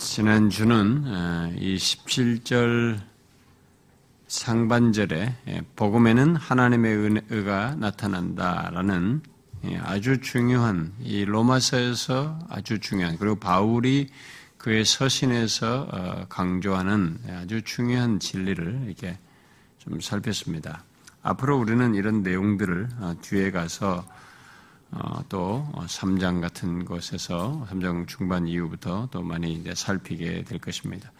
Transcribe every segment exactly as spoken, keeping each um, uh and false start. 지난주는 이 십칠 절 상반절에 복음에는 하나님의 은혜가 나타난다라는 아주 중요한 이 로마서에서 아주 중요한 그리고 바울이 그의 서신에서 강조하는 아주 중요한 진리를 이렇게 좀 살폈습니다. 앞으로 우리는 이런 내용들을 뒤에 가서 또 삼 장 같은 곳에서 삼 장 중반 이후부터 또 많이 이제 살피게 될 것입니다.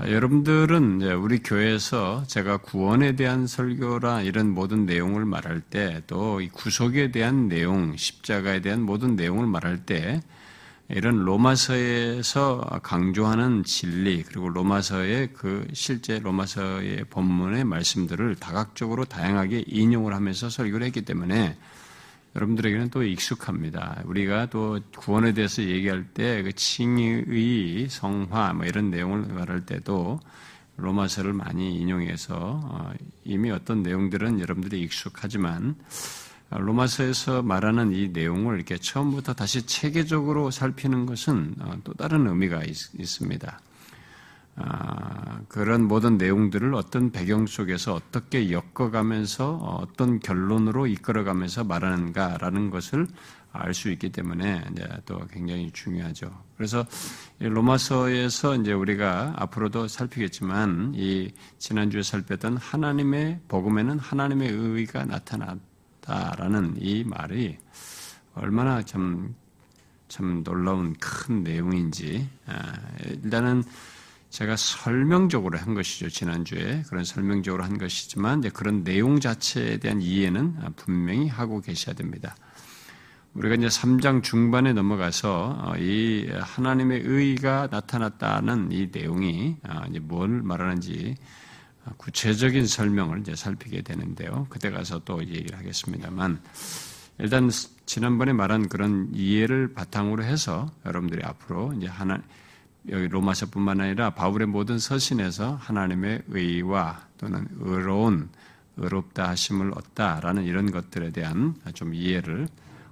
여러분들은 이제 우리 교회에서 제가 구원에 대한 설교라 이런 모든 내용을 말할 때 또 이 구속에 대한 내용, 십자가에 대한 모든 내용을 말할 때 이런 로마서에서 강조하는 진리 그리고 로마서의 그 실제 로마서의 본문의 말씀들을 다각적으로 다양하게 인용을 하면서 설교를 했기 때문에 여러분들에게는 또 익숙합니다. 우리가 또 구원에 대해서 얘기할 때 그 칭의, 성화 뭐 이런 내용을 말할 때도 로마서를 많이 인용해서 이미 어떤 내용들은 여러분들이 익숙하지만 로마서에서 말하는 이 내용을 이렇게 처음부터 다시 체계적으로 살피는 것은 또 다른 의미가 있습니다. 아, 그런 모든 내용들을 어떤 배경 속에서 어떻게 엮어가면서 어떤 결론으로 이끌어가면서 말하는가라는 것을 알 수 있기 때문에 이제 또 굉장히 중요하죠. 그래서 이 로마서에서 이제 우리가 앞으로도 살피겠지만 이 지난주에 살폈던 하나님의 복음에는 하나님의 의의가 나타났다라는 이 말이 얼마나 참, 참 놀라운 큰 내용인지 아, 일단은 제가 설명적으로 한 것이죠. 지난주에 그런 설명적으로 한 것이지만 이제 그런 내용 자체에 대한 이해는 분명히 하고 계셔야 됩니다. 우리가 이제 삼 장 중반에 넘어가서 이 하나님의 의의가 나타났다는 이 내용이 이제 뭘 말하는지 구체적인 설명을 이제 살피게 되는데요. 그때 가서 또 얘기를 하겠습니다만 일단 지난번에 말한 그런 이해를 바탕으로 해서 여러분들이 앞으로 이제 하나 여기 로마서뿐만 아니라 바울의 모든 서신에서 하나님의 의와 또는 의로운, 의롭다 하심을 얻다라는 이런 것들에 대한 좀 이해를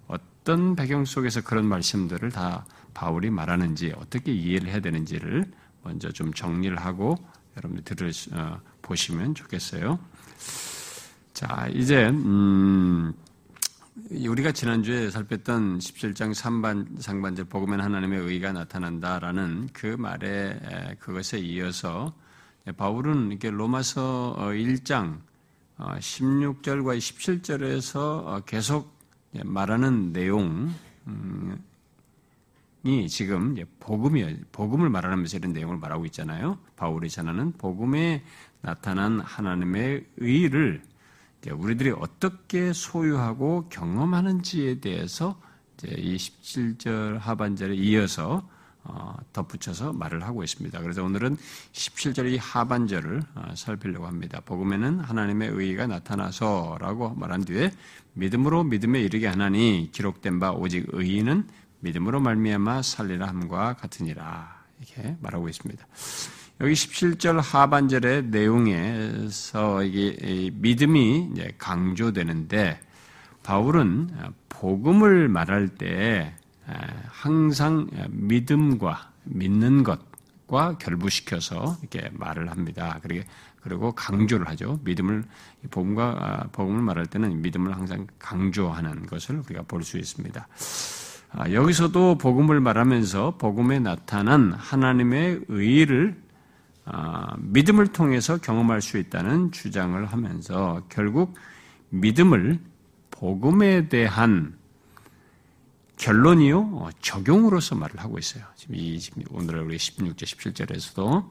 어떤 배경 속에서 그런 말씀들을 다 바울이 말하는지 어떻게 이해를 해야 되는지를 먼저 좀 정리를 하고 여러분들 들을 어, 보시면 좋겠어요. 자, 이제 음. 우리가 지난주에 살폈던 십칠 장 상반, 상반절 복음에는 하나님의 의의가 나타난다라는 그 말에 그것에 이어서 바울은 이렇게 로마서 일 장 십육 절과 십칠 절에서 계속 말하는 내용이 지금 복음이 복음을 말하면서 이런 내용을 말하고 있잖아요. 바울이 전하는 복음에 나타난 하나님의 의의를 우리들이 어떻게 소유하고 경험하는지에 대해서 이제 이 십칠 절 하반절에 이어서 덧붙여서 말을 하고 있습니다. 그래서 오늘은 십칠 절 이 하반절을 살피려고 합니다. 복음에는 하나님의 의의가 나타나서라고 말한 뒤에 믿음으로 믿음에 이르게 하나니 기록된 바 오직 의의는 믿음으로 말미암아 살리라 함과 같으니라 이렇게 말하고 있습니다. 여기 십칠 절 하반절의 내용에서 이게 믿음이 이제 강조되는데 바울은 복음을 말할 때 항상 믿음과 믿는 것과 결부시켜서 이렇게 말을 합니다. 그리고 강조를 하죠. 믿음을 복음과 복음을 말할 때는 믿음을 항상 강조하는 것을 우리가 볼 수 있습니다. 여기서도 복음을 말하면서 복음에 나타난 하나님의 의의를 아, 믿음을 통해서 경험할 수 있다는 주장을 하면서 결국 믿음을 복음에 대한 결론이요 어, 적용으로서 말을 하고 있어요. 지금 이 지금 오늘 우리 십육 절 십칠 절에서도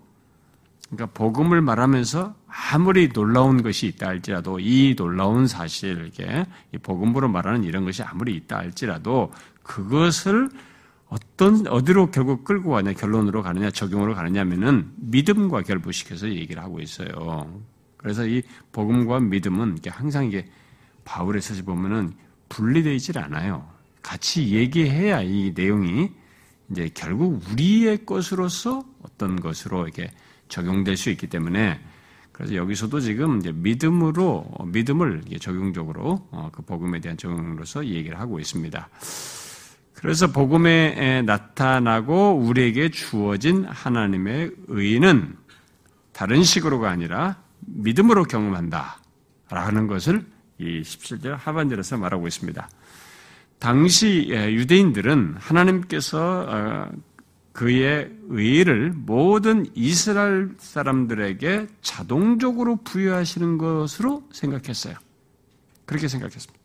그러니까 복음을 말하면서 아무리 놀라운 것이 있다 할지라도 이 놀라운 사실 이게 이 복음으로 말하는 이런 것이 아무리 있다 할지라도 그것을 어떤, 어디로 결국 끌고 가냐, 결론으로 가느냐, 적용으로 가느냐면은 믿음과 결부시켜서 얘기를 하고 있어요. 그래서 이 복음과 믿음은 이게 항상 이게 바울의 서시 보면은 분리되어 있질 않아요. 같이 얘기해야 이 내용이 이제 결국 우리의 것으로서 어떤 것으로 이렇게 적용될 수 있기 때문에 그래서 여기서도 지금 이제 믿음으로, 믿음을 적용적으로 그 복음에 대한 적용으로서 얘기를 하고 있습니다. 그래서 복음에 나타나고 우리에게 주어진 하나님의 의는 다른 식으로가 아니라 믿음으로 경험한다라는 것을 이 십칠 절 하반절에서 말하고 있습니다. 당시 유대인들은 하나님께서 그의 의를 모든 이스라엘 사람들에게 자동적으로 부여하시는 것으로 생각했어요. 그렇게 생각했습니다.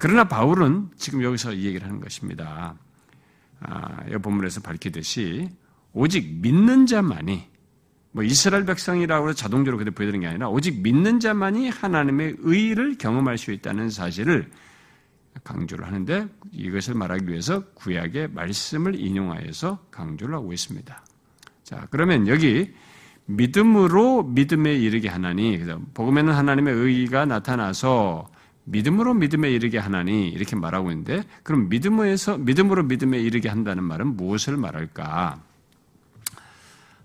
그러나 바울은 지금 여기서 이 얘기를 하는 것입니다. 이 본문에서 밝히듯이 오직 믿는 자만이, 뭐 이스라엘 백성이라고 해서 자동적으로 그대로 보여드리는 게 아니라 오직 믿는 자만이 하나님의 의를 경험할 수 있다는 사실을 강조를 하는데, 이것을 말하기 위해서 구약의 말씀을 인용하여서 강조를 하고 있습니다. 자, 그러면 여기 믿음으로 믿음에 이르게 하나니, 복음에는 하나님의 의가 나타나서 믿음으로 믿음에 이르게 하나니 이렇게 말하고 있는데, 그럼 믿음에서 믿음으로 믿음에 이르게 한다는 말은 무엇을 말할까?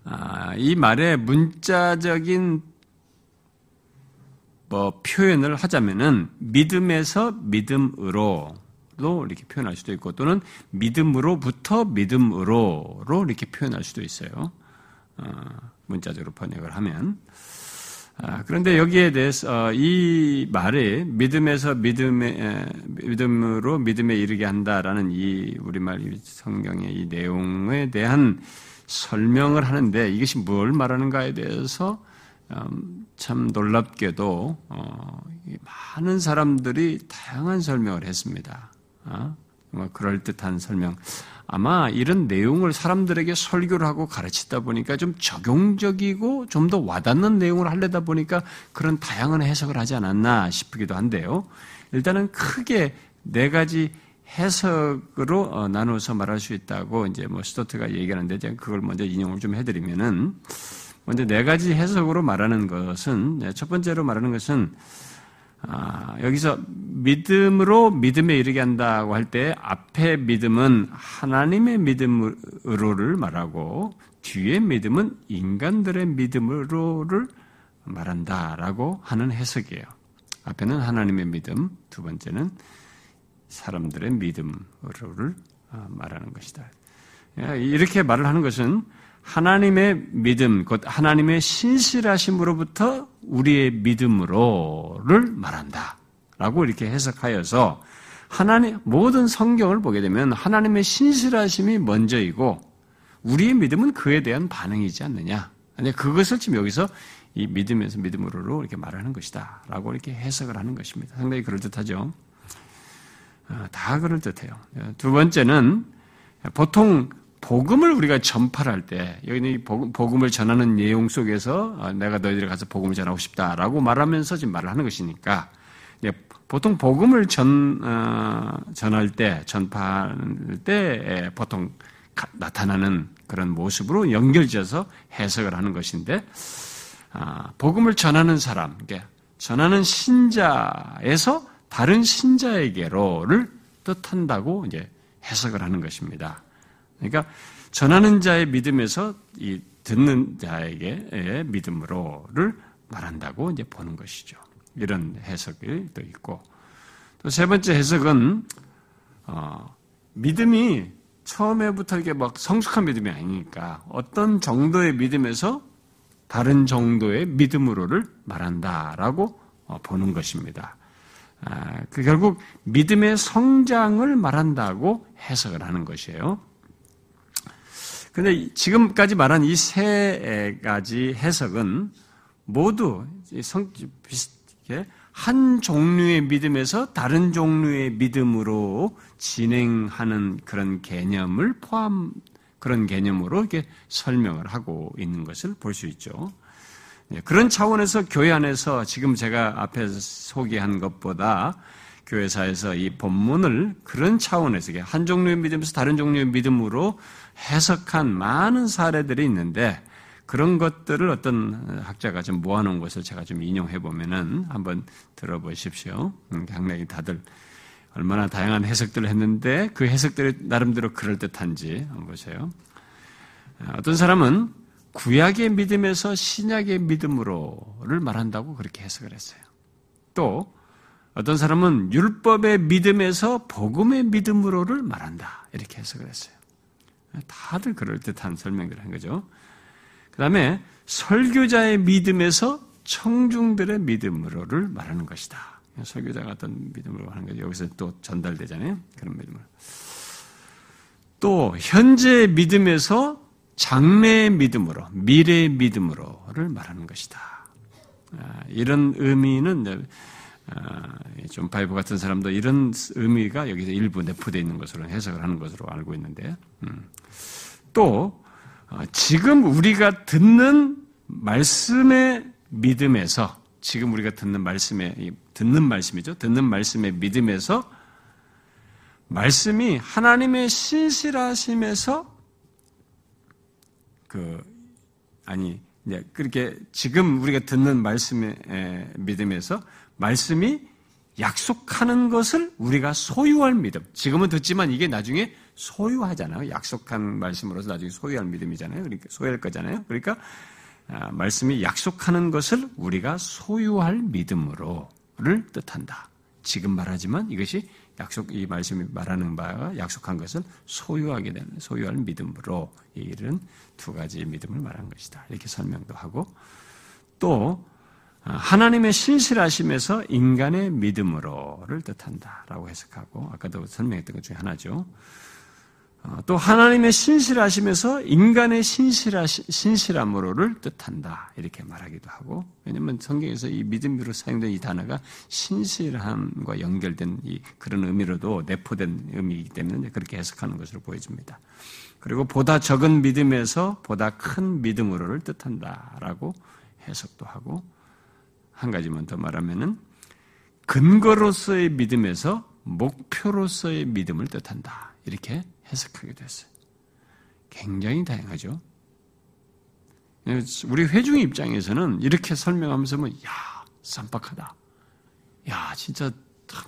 아, 이 말의 문자적인 뭐 표현을 하자면은 믿음에서 믿음으로로 이렇게 표현할 수도 있고, 또는 믿음으로부터 믿음으로로 이렇게 표현할 수도 있어요. 어, 문자적으로 번역을 하면. 아, 그런데 여기에 대해서 이 말이 믿음에서 믿음에, 믿음으로 믿음에 이르게 한다라는 이 우리말 성경의 이 내용에 대한 설명을 하는데, 이것이 뭘 말하는가에 대해서 음, 참 놀랍게도 어, 많은 사람들이 다양한 설명을 했습니다. 어? 그럴듯한 설명. 아마 이런 내용을 사람들에게 설교를 하고 가르치다 보니까 좀 적용적이고 좀 더 와닿는 내용을 하려다 보니까 그런 다양한 해석을 하지 않았나 싶기도 한데요. 일단은 크게 네 가지 해석으로 어, 나눠서 말할 수 있다고 이제 뭐 스토트가 얘기하는데, 제가 그걸 먼저 인용을 좀 해드리면은, 먼저 네 가지 해석으로 말하는 것은, 첫 번째로 말하는 것은, 아, 여기서 믿음으로 믿음에 이르게 한다고 할 때 앞에 믿음은 하나님의 믿음으로를 말하고 뒤에 믿음은 인간들의 믿음으로를 말한다라고 하는 해석이에요. 앞에는 하나님의 믿음, 두 번째는 사람들의 믿음으로를 말하는 것이다. 이렇게 말을 하는 것은 하나님의 믿음, 곧 하나님의 신실하심으로부터 우리의 믿음으로를 말한다 라고 이렇게 해석하여서, 하나님, 모든 성경을 보게 되면 하나님의 신실하심이 먼저이고 우리의 믿음은 그에 대한 반응이지 않느냐. 아니, 그것을 지금 여기서 이 믿음에서 믿음으로로 이렇게 말하는 것이다 라고 이렇게 해석을 하는 것입니다. 상당히 그럴듯하죠. 다 그럴듯해요. 두 번째는, 보통 복음을 우리가 전파를 할 때, 여기는 복음을 전하는 내용 속에서 내가 너희들에 가서 복음을 전하고 싶다라고 말하면서 지금 말을 하는 것이니까, 보통 복음을 전, 어, 전할 때, 전파할 때 보통 나타나는 그런 모습으로 연결지어서 해석을 하는 것인데, 아, 복음을 전하는 사람, 전하는 신자에서 다른 신자에게로를 뜻한다고 이제 해석을 하는 것입니다. 그러니까 전하는 자의 믿음에서 이 듣는 자에게 믿음으로를 말한다고 이제 보는 것이죠. 이런 해석이 또 있고, 또 세 번째 해석은, 어, 믿음이 처음에부터 이렇게 막 성숙한 믿음이 아니니까 어떤 정도의 믿음에서 다른 정도의 믿음으로를 말한다라고 어, 보는 것입니다. 아, 그 결국 믿음의 성장을 말한다고 해석을 하는 것이에요. 근데 지금까지 말한 이 세 가지 해석은 모두 비슷하게 한 종류의 믿음에서 다른 종류의 믿음으로 진행하는 그런 개념을 포함, 그런 개념으로 이렇게 설명을 하고 있는 것을 볼 수 있죠. 그런 차원에서 교회 안에서 지금 제가 앞에 소개한 것보다 교회사에서 이 본문을 그런 차원에서 한 종류의 믿음에서 다른 종류의 믿음으로 해석한 많은 사례들이 있는데, 그런 것들을 어떤 학자가 좀 모아놓은 것을 제가 좀 인용해보면은 한번 들어보십시오. 당연히 다들 얼마나 다양한 해석들을 했는데 그 해석들이 나름대로 그럴듯한지 한번 보세요. 어떤 사람은 구약의 믿음에서 신약의 믿음으로를 말한다고 그렇게 해석을 했어요. 또 어떤 사람은 율법의 믿음에서 복음의 믿음으로를 말한다. 이렇게 해석을 했어요. 다들 그럴듯한 설명들을 한 거죠. 그 다음에 설교자의 믿음에서 청중들의 믿음으로를 말하는 것이다. 설교자가 어떤 믿음으로 하는 거죠. 여기서 또 전달되잖아요. 그런 믿음으로. 또 현재의 믿음에서 장래의 믿음으로, 미래의 믿음으로를 말하는 것이다. 이런 의미는 존 파이브 같은 사람도 이런 의미가 여기서 일부 내포되어 있는 것으로 해석을 하는 것으로 알고 있는데, 또 지금 우리가 듣는 말씀의 믿음에서, 지금 우리가 듣는 말씀의, 듣는 말씀이죠. 듣는 말씀의 믿음에서 말씀이 하나님의 신실하심에서 그 아니 이제 그렇게 지금 우리가 듣는 말씀의 에, 믿음에서 말씀이 약속하는 것을 우리가 소유할 믿음. 지금은 듣지만 이게 나중에 소유하잖아요. 약속한 말씀으로서 나중에 소유할 믿음이잖아요. 그러니까 소유할 거잖아요. 그러니까 아, 말씀이 약속하는 것을 우리가 소유할 믿음으로를 뜻한다. 지금 말하지만 이것이 약속, 이 말씀이 말하는 바가 약속한 것을 소유하게 되는, 소유할 믿음으로 이런 두 가지 믿음을 말한 것이다. 이렇게 설명도 하고, 또 하나님의 신실하심에서 인간의 믿음으로를 뜻한다라고 해석하고, 아까도 설명했던 것 중에 하나죠. 또 하나님의 신실하심에서 인간의 신실하, 신실함으로를 뜻한다. 이렇게 말하기도 하고, 왜냐하면 성경에서 이 믿음으로 사용된 이 단어가 신실함과 연결된 이 그런 의미로도 내포된 의미이기 때문에 그렇게 해석하는 것으로 보여집니다. 그리고 보다 적은 믿음에서 보다 큰 믿음으로를 뜻한다라고 해석도 하고, 한 가지만 더 말하면은 근거로서의 믿음에서 목표로서의 믿음을 뜻한다. 이렇게 해석하게 됐어요. 굉장히 다양하죠. 우리 회중의 입장에서는 이렇게 설명하면서 보면 야, 쌈박하다. 야, 진짜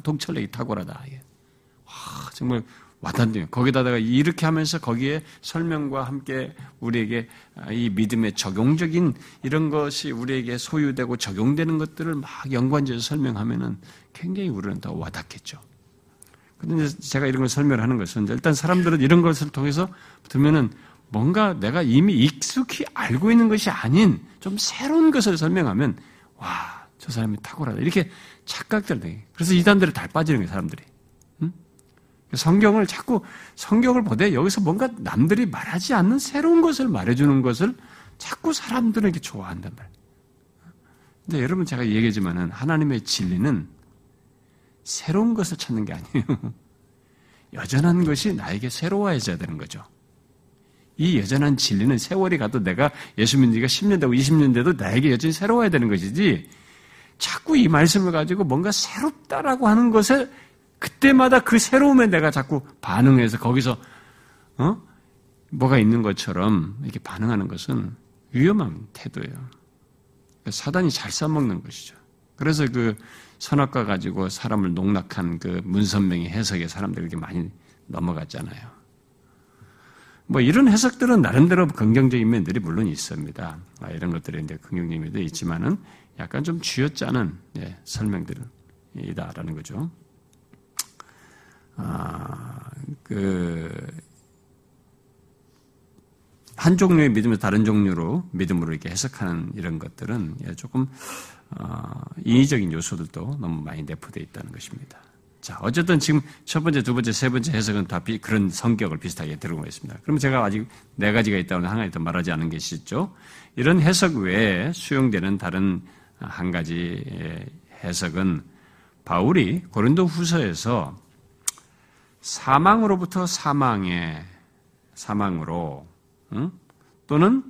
통찰력이 탁월하다. 와, 정말 와닿네요. 거기다가 이렇게 하면서 거기에 설명과 함께 우리에게 이 믿음의 적용적인 이런 것이 우리에게 소유되고 적용되는 것들을 막 연관지어서 설명하면은 굉장히 우리는 더 와닿겠죠. 근데 제가 이런 걸 설명을 하는 것은, 일단 사람들은 이런 것을 통해서 들으면은 뭔가 내가 이미 익숙히 알고 있는 것이 아닌 좀 새로운 것을 설명하면, 와, 저 사람이 탁월하다. 이렇게 착각들 돼. 그래서 이단들에 다 빠지는 거예요, 사람들이. 응? 성경을 자꾸, 성경을 보되 여기서 뭔가 남들이 말하지 않는 새로운 것을 말해주는 것을 자꾸 사람들은 이렇게 좋아한단 말이에요. 근데 여러분 제가 얘기하지만은 하나님의 진리는 새로운 것을 찾는 게 아니에요. 여전한 것이 나에게 새로워져야 되는 거죠. 이 여전한 진리는 세월이 가도 내가 예수 믿기가 십 년 되고 이십 년 돼도 나에게 여전히 새로워야 되는 것이지, 자꾸 이 말씀을 가지고 뭔가 새롭다라고 하는 것에 그때마다 그 새로움에 내가 자꾸 반응해서 거기서 어? 뭐가 있는 것처럼 이렇게 반응하는 것은 위험한 태도예요. 사단이 잘 써먹는 것이죠. 그래서 그 선악과 가지고 사람을 농락한 그 문선명의 해석에 사람들이 그렇게 많이 넘어갔잖아요. 뭐 이런 해석들은 나름대로 긍정적인 면들이 물론 있습니다. 아, 이런 것들이 이제 긍정적인 면도 있지만은 약간 좀 쥐어짜는 예, 설명들이다라는 거죠. 아, 그 한 종류의 믿음에서 다른 종류로 믿음으로 이렇게 해석하는 이런 것들은 예, 조금 어, 인위적인 요소들도 너무 많이 내포되어 있다는 것입니다. 자, 어쨌든 지금 첫 번째, 두 번째, 세 번째 해석은 다 비, 그런 성격을 비슷하게 들어오고 있습니다. 그럼 제가 아직 네 가지가 있다면 하나 더 말하지 않은 것이 있죠. 이런 해석 외에 수용되는 다른 한 가지 해석은, 바울이 고린도 후서에서 사망으로부터 사망에, 사망으로, 응? 또는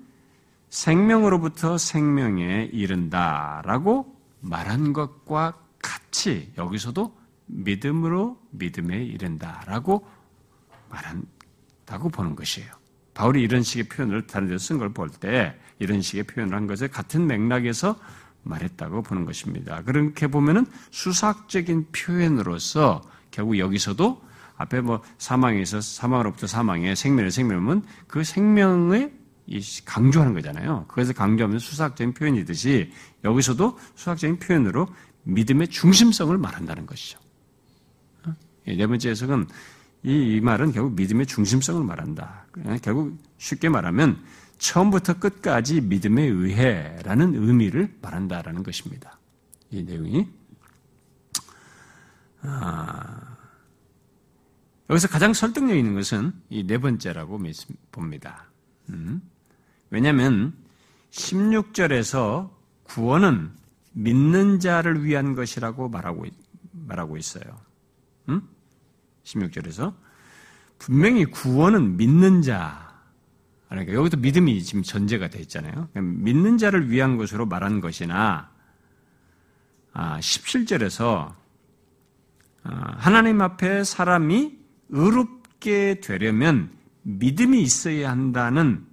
생명으로부터 생명에 이른다라고 말한 것과 같이 여기서도 믿음으로 믿음에 이른다라고 말한다고 보는 것이에요. 바울이 이런 식의 표현을 다른 데서 쓴 걸 볼 때 이런 식의 표현을 한 것에 같은 맥락에서 말했다고 보는 것입니다. 그렇게 보면은 수사학적인 표현으로서 결국 여기서도 앞에 뭐 사망에서 사망으로부터 사망에, 생명의 생명은 그 생명의 강조하는 거잖아요. 그래서 강조하면서 수사학적인 표현이듯이 여기서도 수사학적인 표현으로 믿음의 중심성을 말한다는 것이죠. 네 번째 해석은 이, 이 말은 결국 믿음의 중심성을 말한다. 결국 쉽게 말하면 처음부터 끝까지 믿음에 의해라는 의미를 말한다라는 것입니다. 이 내용이. 아, 여기서 가장 설득력 있는 것은 이 네 번째라고 봅니다. 음, 왜냐하면 십육 절에서 구원은 믿는 자를 위한 것이라고 말하고, 말하고 있어요. 음? 십육 절에서 분명히 구원은 믿는 자, 그러니까 여기도 믿음이 지금 전제가 되어 있잖아요. 믿는 자를 위한 것으로 말한 것이나, 아, 십칠 절에서 하나님 앞에 사람이 의롭게 되려면 믿음이 있어야 한다는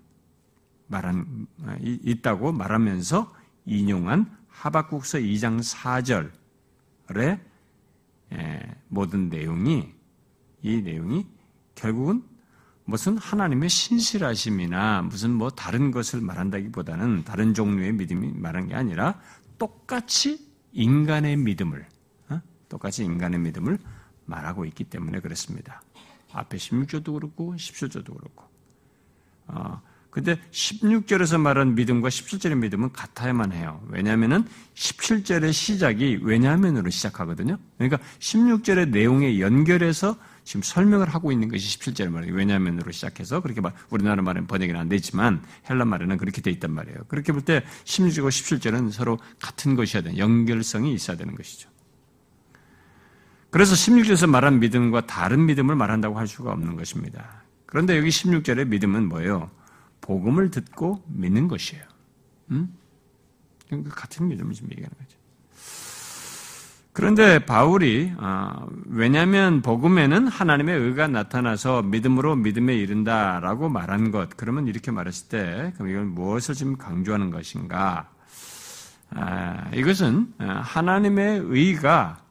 말한 있다고 말하면서 인용한 하박국서 이 장 사 절의 모든 내용이, 이 내용이 결국은 무슨 하나님의 신실하심이나 무슨 뭐 다른 것을 말한다기보다는, 다른 종류의 믿음이 말한 게 아니라 똑같이 인간의 믿음을, 똑같이 인간의 믿음을 말하고 있기 때문에 그렇습니다. 앞에 십육 절도 그렇고 십칠 절도 그렇고. 어, 근데 십육 절에서 말한 믿음과 십칠 절의 믿음은 같아야만 해요. 왜냐하면은 십칠 절의 시작이 왜냐하면으로 시작하거든요. 그러니까 십육 절의 내용에 연결해서 지금 설명을 하고 있는 것이 십칠 절의 말이에요. 왜냐하면으로 시작해서, 그렇게 말, 우리나라 말에는 번역이 안 되지만 헬라 말에는 그렇게 돼 있단 말이에요. 그렇게 볼 때 십육 절과 십칠 절은 서로 같은 것이어야 돼요. 연결성이 있어야 되는 것이죠. 그래서 십육 절에서 말한 믿음과 다른 믿음을 말한다고 할 수가 없는 것입니다. 그런데 여기 십육 절의 믿음은 뭐예요? 복음을 듣고 믿는 것이에요. 음? 같은 믿음을 지금 얘기하는 거죠. 그런데 바울이, 아, 왜냐하면 복음에는 하나님의 의가 나타나서 믿음으로 믿음에 이른다라고 말한 것, 그러면 이렇게 말했을 때 그럼 이건 무엇을 지금 강조하는 것인가? 아, 이것은 하나님의 의가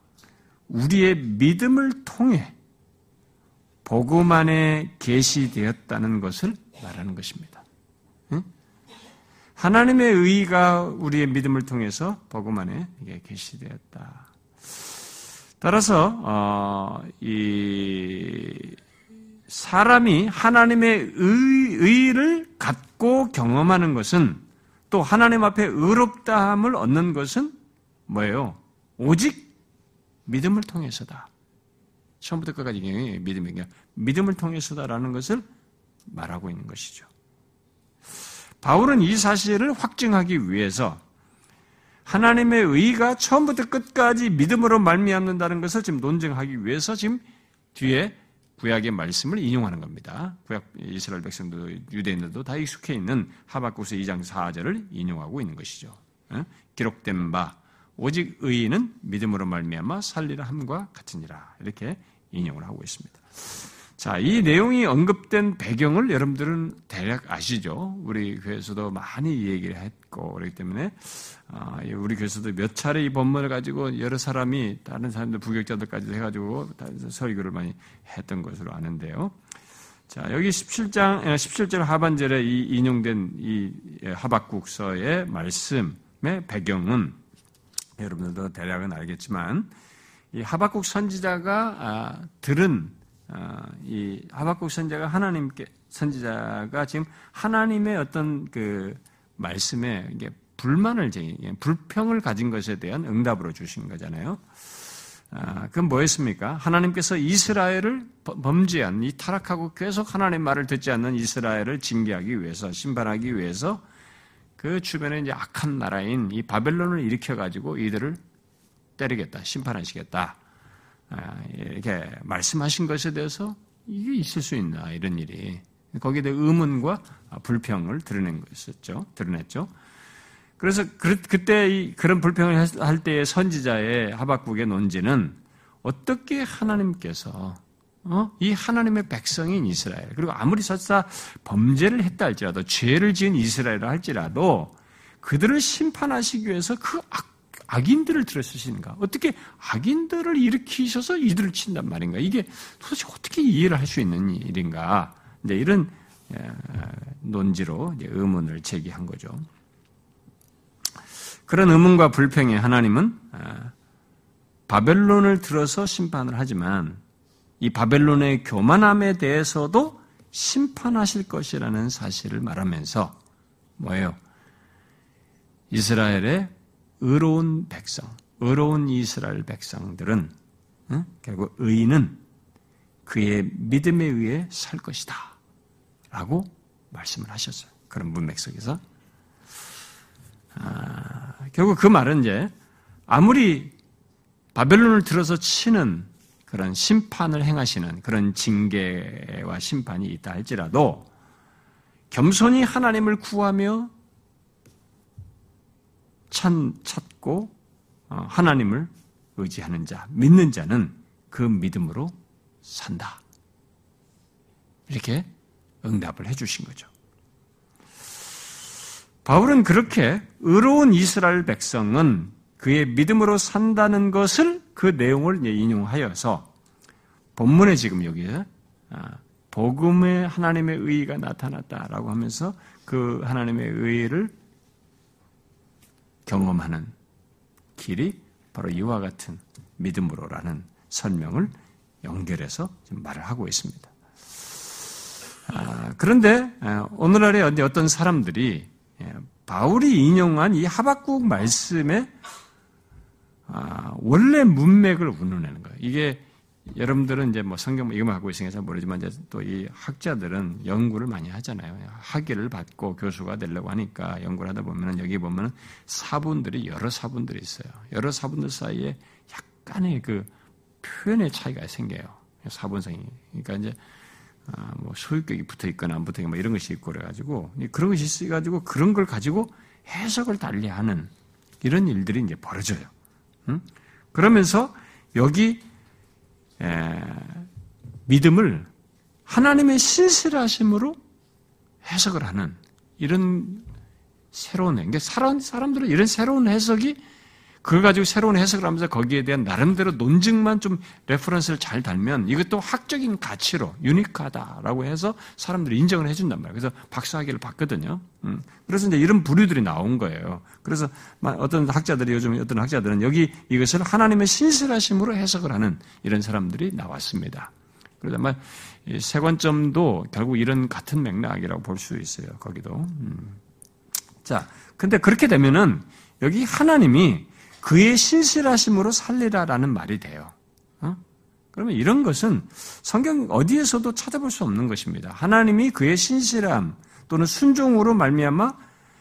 우리의 믿음을 통해 복음 안에 계시되었다는 것을 말하는 것입니다. 응? 하나님의 의가 우리의 믿음을 통해서 복음 안에 이게 계시되었다. 따라서 어, 이 사람이 하나님의 의, 의를 갖고 경험하는 것은, 또 하나님 앞에 의롭다함을 얻는 것은 뭐예요? 오직 믿음을 통해서다. 처음부터 끝까지 믿음이 그냥 믿음을 통해서다라는 것을 말하고 있는 것이죠. 바울은 이 사실을 확증하기 위해서 하나님의 의가 처음부터 끝까지 믿음으로 말미암는다는 것을 지금 논증하기 위해서 지금 뒤에 구약의 말씀을 인용하는 겁니다. 구약 이스라엘 백성도 유대인들도 다 익숙해 있는 하박국서 이 장 사 절을 인용하고 있는 것이죠. 기록된 바 오직 의인은 믿음으로 말미암아 살리라 함과 같으니라, 이렇게 인용을 하고 있습니다. 자, 이 내용이 언급된 배경을 여러분들은 대략 아시죠? 우리 교회에서도 많이 얘기를 했고, 그렇기 때문에 우리 교회에서도 몇 차례 이 본문을 가지고 여러 사람이, 다른 사람들, 부격자들까지 해가지고 설교를 많이 했던 것으로 아는데요. 자, 여기 십칠 장, 십칠 절 하반절에 이 인용된 이 하박국서의 말씀의 배경은 여러분들도 대략은 알겠지만, 이 하박국 선지자가 아, 들은 아, 이 하박국 선지자가 하나님께 선지자가 지금 하나님의 어떤 그 말씀에 이게 불만을 제기, 불평을 가진 것에 대한 응답으로 주신 거잖아요. 아, 그건 뭐였습니까? 하나님께서 이스라엘을 범죄한, 이 타락하고 계속 하나님 말을 듣지 않는 이스라엘을 징계하기 위해서, 심판하기 위해서 그 주변에 이제 악한 나라인 이 바벨론을 일으켜가지고 이들을 때리겠다, 심판하시겠다, 이렇게 말씀하신 것에 대해서 이게 있을 수 있나, 이런 일이. 거기에 대해 의문과 불평을 드러낸 것이었죠. 드러냈죠. 그래서 그, 그때 이, 그런 불평을 할 때의 선지자의 하박국의 논지는 어떻게 하나님께서, 어? 이 하나님의 백성인 이스라엘, 그리고 아무리 설사 범죄를 했다 할지라도, 죄를 지은 이스라엘을 할지라도 그들을 심판하시기 위해서 그 악, 악인들을 들어쓰시는가? 어떻게 악인들을 일으키셔서 이들을 친단 말인가? 이게 도대체 어떻게 이해를 할 수 있는 일인가? 이제 이런 논지로 이제 의문을 제기한 거죠. 그런 의문과 불평에 하나님은 바벨론을 들어서 심판을 하지만 이 바벨론의 교만함에 대해서도 심판하실 것이라는 사실을 말하면서 뭐예요? 이스라엘의 의로운 백성, 의로운 이스라엘 백성들은 응? 결국 의인은 그의 믿음에 의해 살 것이다 라고 말씀을 하셨어요. 그런 문맥 속에서 아, 결국 그 말은 이제 아무리 바벨론을 들어서 치는 그런 심판을 행하시는 그런 징계와 심판이 있다 할지라도 겸손히 하나님을 구하며 찾고 하나님을 의지하는 자, 믿는 자는 그 믿음으로 산다. 이렇게 응답을 해 주신 거죠. 바울은 그렇게 의로운 이스라엘 백성은 그의 믿음으로 산다는 것을 그 내용을 인용하여서 본문에 지금 여기에 복음의 하나님의 의의가 나타났다라고 하면서 그 하나님의 의의를 경험하는 길이 바로 이와 같은 믿음으로라는 설명을 연결해서 지금 말을 하고 있습니다. 그런데 오늘날에 어떤 사람들이 바울이 인용한 이 하박국 말씀의 원래 문맥을 운운하는 거예요. 이게 여러분들은 이제 뭐 성경 이거 하고 있으니까 잘 모르지만 이제 또 이 학자들은 연구를 많이 하잖아요. 학위를 받고 교수가 되려고 하니까 연구를 하다 보면은 여기 보면은 사본들이 여러 사본들이 있어요. 여러 사본들 사이에 약간의 그 표현의 차이가 생겨요. 사본성이. 그러니까 이제 아, 뭐, 소유격이 붙어 있거나 안 붙어 있거나 이런 것이 있고 그래가지고, 그런 것이 있어가지고, 그런 걸 가지고 해석을 달리 하는 이런 일들이 이제 벌어져요. 응? 그러면서 여기, 에, 믿음을 하나님의 신실하심으로 해석을 하는 이런 새로운, 그러니까 사람들은 이런 새로운 해석이 그걸 가지고 새로운 해석을 하면서 거기에 대한 나름대로 논증만 좀 레퍼런스를 잘 달면 이것도 학적인 가치로 유니크하다라고 해서 사람들이 인정을 해준단 말이에요. 그래서 박사학위를 받거든요. 그래서 이제 이런 부류들이 나온 거예요. 그래서 어떤 학자들이 요즘 어떤 학자들은 여기 이것을 하나님의 신실하심으로 해석을 하는 이런 사람들이 나왔습니다. 그러다 말 세 관점도 결국 이런 같은 맥락이라고 볼 수 있어요. 거기도. 자, 근데 그렇게 되면은 여기 하나님이 그의 신실하심으로 살리라라는 말이 돼요. 어? 그러면 이런 것은 성경 어디에서도 찾아볼 수 없는 것입니다. 하나님이 그의 신실함 또는 순종으로 말미암아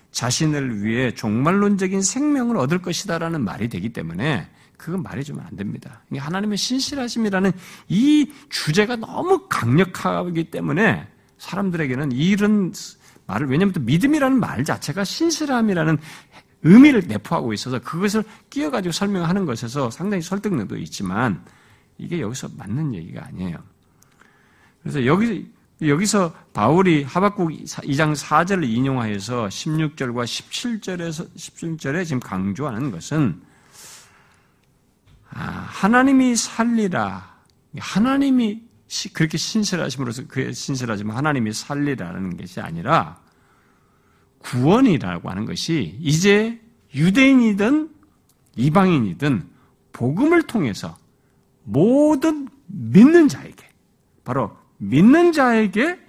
자신을 위해 종말론적인 생명을 얻을 것이다라는 말이 되기 때문에 그건 말해주면 안 됩니다. 하나님의 신실하심이라는 이 주제가 너무 강력하기 때문에 사람들에게는 이런 말을 왜냐하면 또 믿음이라는 말 자체가 신실함이라는 의미를 내포하고 있어서 그것을 끼어가지고 설명하는 것에서 상당히 설득력도 있지만 이게 여기서 맞는 얘기가 아니에요. 그래서 여기, 여기서 바울이 하박국 이 장 사 절을 인용하여서 십육 절과 십칠 절에서, 십칠 절에 지금 강조하는 것은 아, 하나님이 살리라. 하나님이 그렇게 신실하심으로써 그의 신실하심 하나님이 살리라는 것이 아니라 구원이라고 하는 것이 이제 유대인이든 이방인이든 복음을 통해서 모든 믿는 자에게 바로 믿는 자에게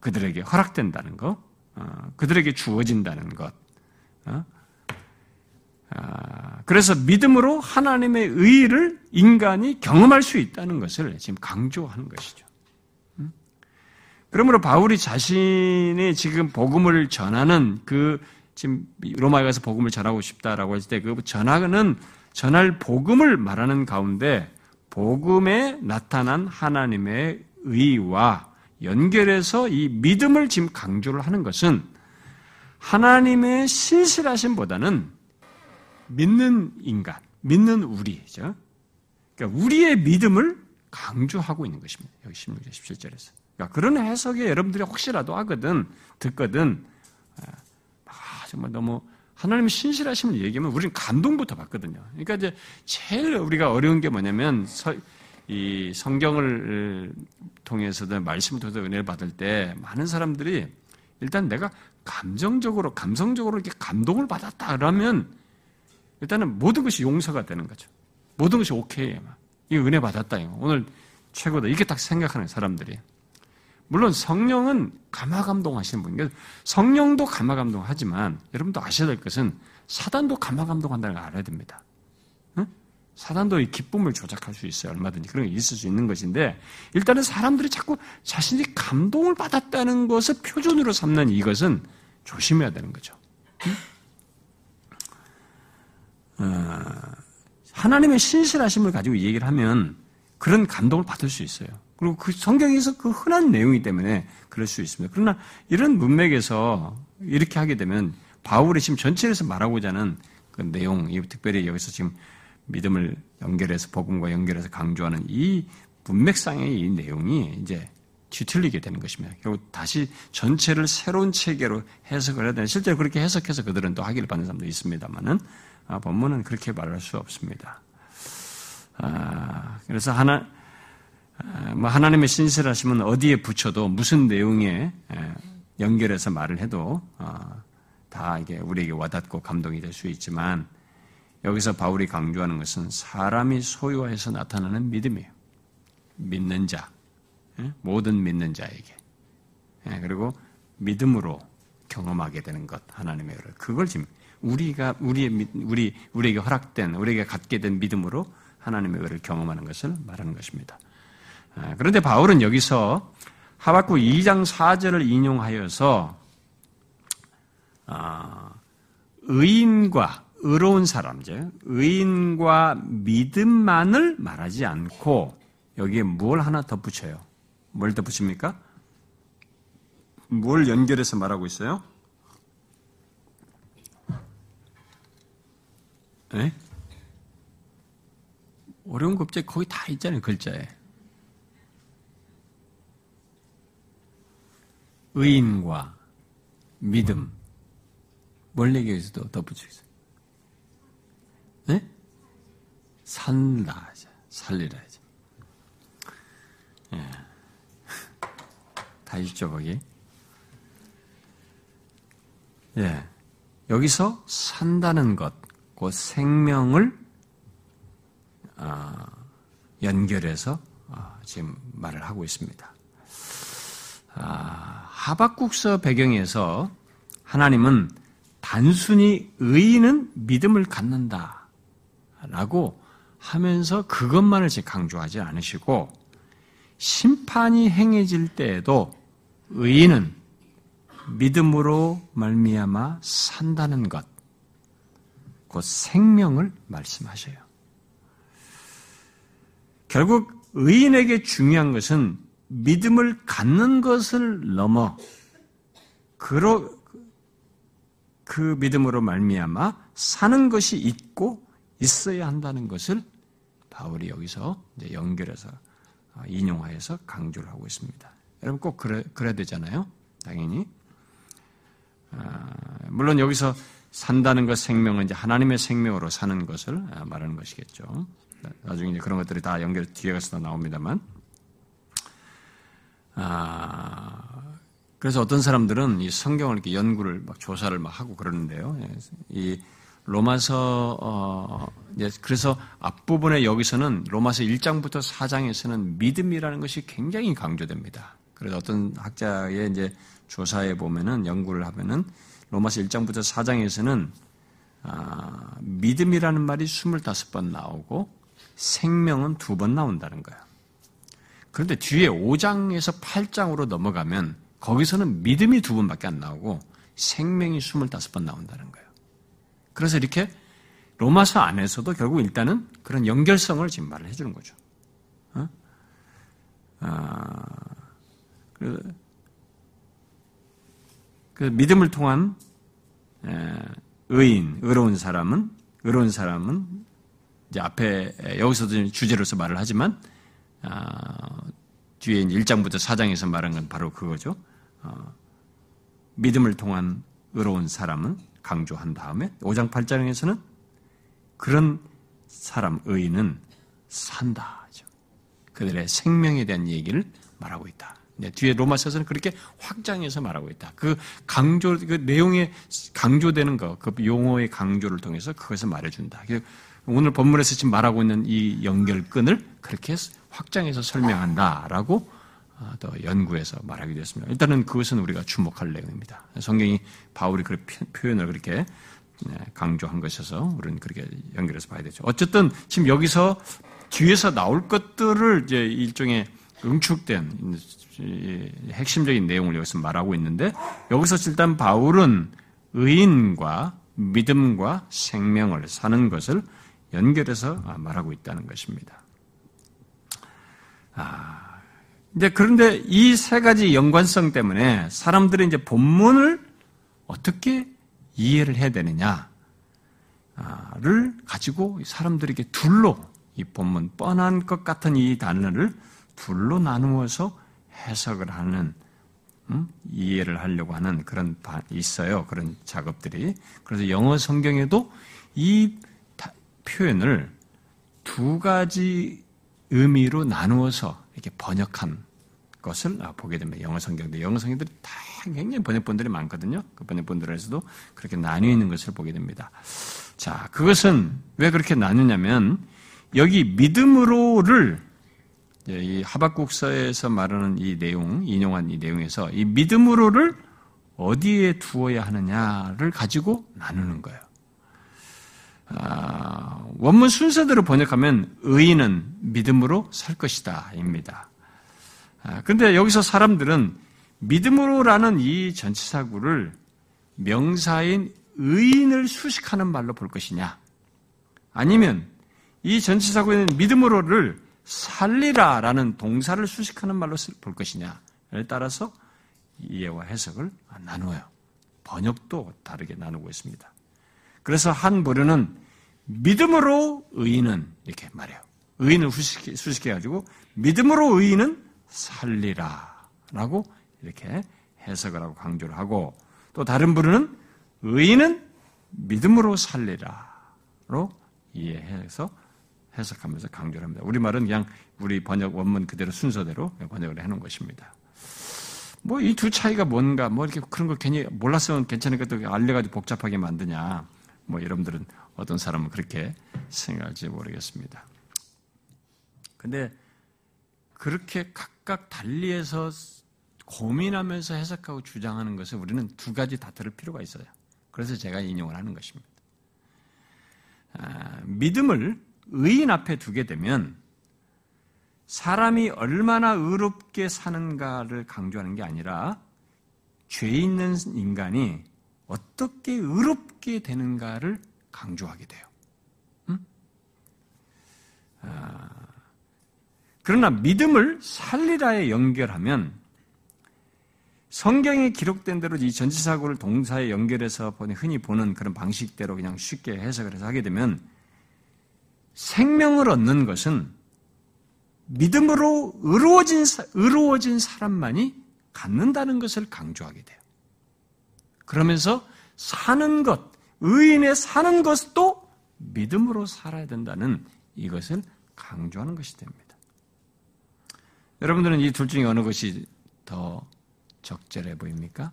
그들에게 허락된다는 것, 그들에게 주어진다는 것. 그래서 믿음으로 하나님의 의의를 인간이 경험할 수 있다는 것을 지금 강조하는 것이죠. 그러므로 바울이 자신이 지금 복음을 전하는 그 지금 로마에 가서 복음을 전하고 싶다라고 했을 때 그 전하는 전할 복음을 말하는 가운데 복음에 나타난 하나님의 의와 연결해서 이 믿음을 지금 강조를 하는 것은 하나님의 신실하심보다는 믿는 인간, 믿는 우리죠. 그러니까 우리의 믿음을 강조하고 있는 것입니다. 여기 십육 절, 십칠 절에서. 그런 해석에 여러분들이 혹시라도 하거든, 듣거든, 아, 정말 너무, 하나님 신실하심을 얘기하면 우리는 감동부터 받거든요. 그러니까 이제 제일 우리가 어려운 게 뭐냐면, 서, 이 성경을 통해서든, 말씀을 통해서 은혜를 받을 때 많은 사람들이 일단 내가 감정적으로, 감성적으로 이렇게 감동을 받았다 그러면 일단은 모든 것이 용서가 되는 거죠. 모든 것이 오케이. 이거 은혜 받았다. 이거. 오늘 최고다. 이게 딱 생각하는 사람들이. 물론 성령은 감화감동하시는 분이에요. 성령도 감화감동하지만 여러분도 아셔야 될 것은 사단도 감화감동한다는 걸 알아야 됩니다. 응? 사단도 이 기쁨을 조작할 수 있어요. 얼마든지 그런 게 있을 수 있는 것인데 일단은 사람들이 자꾸 자신이 감동을 받았다는 것을 표준으로 삼는 이것은 조심해야 되는 거죠. 응? 어, 하나님의 신실하심을 가지고 얘기를 하면 그런 감동을 받을 수 있어요. 그리고 그 성경에서 그 흔한 내용이기 때문에 그럴 수 있습니다. 그러나 이런 문맥에서 이렇게 하게 되면 바울이 지금 전체에서 말하고자 하는 그 내용, 이 특별히 여기서 지금 믿음을 연결해서 복음과 연결해서 강조하는 이 문맥상의 이 내용이 이제 뒤틀리게 되는 것입니다. 결국 다시 전체를 새로운 체계로 해석을 해야 되는, 실제로 그렇게 해석해서 그들은 또 학위를 받는 사람도 있습니다만은 아, 본문은 그렇게 말할 수 없습니다. 아, 그래서 하나. 뭐 하나님의 신실하심은 어디에 붙여도 무슨 내용에 연결해서 말을 해도 다 이게 우리에게 와닿고 감동이 될 수 있지만 여기서 바울이 강조하는 것은 사람이 소유해서 나타나는 믿음이에요. 믿는 자, 모든 믿는 자에게. 그리고 믿음으로 경험하게 되는 것, 하나님의 은혜를. 그걸 지금 우리가 우리의 우리 우리에게 허락된, 우리에게 갖게 된 믿음으로 하나님의 은혜를 경험하는 것을 말하는 것입니다. 그런데 바울은 여기서 하박국 이 장 사 절을 인용하여서 의인과 의로운 사람, 즉 의인과 믿음만을 말하지 않고 여기에 뭘 하나 덧붙여요. 뭘 덧붙입니까? 뭘 연결해서 말하고 있어요? 에? 어려운 글자 거의 다 있잖아요. 글자에. 의인과 믿음. 뭘 얘기해서도 덧붙이겠어요? 네? 산라 하자. 살리라 하자. 예. 다 있죠, 거기? 예. 여기서 산다는 것, 그 생명을, 어, 연결해서, 어, 지금 말을 하고 있습니다. 아, 하박국서 배경에서 하나님은 단순히 의인은 믿음을 갖는다 라고 하면서 그것만을 강조하지 않으시고 심판이 행해질 때에도 의인은 믿음으로 말미암아 산다는 것, 곧 생명을 말씀하셔요. 결국 의인에게 중요한 것은 믿음을 갖는 것을 넘어 그로 그 믿음으로 말미암아 사는 것이 있고 있어야 한다는 것을 바울이 여기서 이제 연결해서 인용하여서 강조를 하고 있습니다. 여러분 꼭 그래, 그래야 되잖아요. 당연히. 아, 물론 여기서 산다는 것 생명은 이제 하나님의 생명으로 사는 것을 말하는 것이겠죠. 나중에 이제 그런 것들이 다 연결 뒤에 가서 다 나옵니다만. 아, 그래서 어떤 사람들은 이 성경을 이렇게 연구를 막 조사를 막 하고 그러는데요. 이 로마서, 어, 그래서 앞부분에 여기서는 로마서 일 장부터 사 장에서는 믿음이라는 것이 굉장히 강조됩니다. 그래서 어떤 학자의 이제 조사에 보면은, 연구를 하면은 로마서 일 장부터 사 장에서는, 아, 믿음이라는 말이 이십오 번 나오고 생명은 두 번 나온다는 거예요. 그런데 뒤에 오 장에서 팔 장으로 넘어가면 거기서는 믿음이 두 번밖에 안 나오고 생명이 이십오 번 나온다는 거예요. 그래서 이렇게 로마서 안에서도 결국 일단은 그런 연결성을 지금 말을 해주는 거죠. 어? 아, 그래서, 그래서 믿음을 통한 의인, 의로운 사람은 의로운 사람은 이제 앞에 여기서도 주제로서 말을 하지만. 아, 뒤에 일 장부터 사 장에서 말한 건 바로 그거죠. 어, 믿음을 통한 의로운 사람은 강조한 다음에 오 장 팔 장에서는 그런 사람, 의인은 산다. 그들의 생명에 대한 얘기를 말하고 있다. 네, 뒤에 로마서에서는 그렇게 확장해서 말하고 있다. 그 강조, 그 내용에 강조되는 거, 그 용어의 강조를 통해서 그것을 말해준다. 오늘 본문에서 지금 말하고 있는 이 연결끈을 그렇게 확장해서 설명한다라고 더 연구해서 말하기도 했습니다. 일단은 그것은 우리가 주목할 내용입니다. 성경이 바울이 그 표현을 그렇게 강조한 것에서 우리는 그렇게 연결해서 봐야 되죠. 어쨌든 지금 여기서 뒤에서 나올 것들을 이제 일종의 응축된 핵심적인 내용을 여기서 말하고 있는데, 여기서 일단 바울은 의인과 믿음과 생명을 사는 것을 연결해서 말하고 있다는 것입니다. 아, 이제 그런데 이 세 가지 연관성 때문에 사람들이 이제 본문을 어떻게 이해를 해야 되느냐를 가지고 사람들에게 둘로, 이 본문 뻔한 것 같은 이 단어를 둘로 나누어서 해석을 하는, 음? 이해를 하려고 하는 그런 바, 있어요. 그런 작업들이. 그래서 영어 성경에도 이 다, 표현을 두 가지 의미로 나누어서 이렇게 번역한 것을 보게 됩니다. 영어 성경도, 영어 성경들이 다 굉장히 번역본들이 많거든요. 그 번역본들에서도 그렇게 나뉘어 있는 것을 보게 됩니다. 자, 그것은 왜 그렇게 나누냐면, 여기 믿음으로를 이 하박국서에서 말하는 이 내용, 인용한 이 내용에서 이 믿음으로를 어디에 두어야 하느냐를 가지고 나누는 거예요. 아, 원문 순서대로 번역하면 의인은 믿음으로 살 것이다 입니다. 아, 근데 여기서 사람들은 믿음으로라는 이 전치사구를 명사인 의인을 수식하는 말로 볼 것이냐, 아니면 이 전치사구에는 믿음으로를 살리라라는 동사를 수식하는 말로 볼 것이냐에 따라서 이해와 해석을 나누어요. 번역도 다르게 나누고 있습니다. 그래서 한 부류는 믿음으로 의인은 이렇게 말해요. 의인을 수식해가지고 믿음으로 의인은 살리라라고 이렇게 해석을 하고 강조를 하고, 또 다른 부류는 의인은 믿음으로 살리라로 이해해서 해석하면서 강조를 합니다. 우리말은 그냥 우리 번역 원문 그대로 순서대로 번역을 해놓은 것입니다. 뭐 이 두 차이가 뭔가, 뭐 이렇게 그런 거 괜히 몰랐으면 괜찮으니까 또 알려가지고 복잡하게 만드냐, 뭐 여러분들은, 어떤 사람은 그렇게 생각할지 모르겠습니다. 근데 그렇게 각각 달리해서 고민하면서 해석하고 주장하는 것을 우리는 두 가지 다 들을 필요가 있어요. 그래서 제가 인용을 하는 것입니다. 아, 믿음을 의인 앞에 두게 되면 사람이 얼마나 의롭게 사는가를 강조하는 게 아니라 죄 있는 인간이 어떻게 의롭게 되는가를 강조하게 돼요. 응? 아, 그러나 믿음을 살리라에 연결하면, 성경에 기록된 대로 이 전치사구를 동사에 연결해서 흔히 보는 그런 방식대로 그냥 쉽게 해석을 해서 하게 되면, 생명을 얻는 것은 믿음으로 의로워진, 의로워진 사람만이 갖는다는 것을 강조하게 돼요. 그러면서 사는 것, 의인의 사는 것도 믿음으로 살아야 된다는 이것을 강조하는 것이 됩니다. 여러분들은 이 둘 중에 어느 것이 더 적절해 보입니까?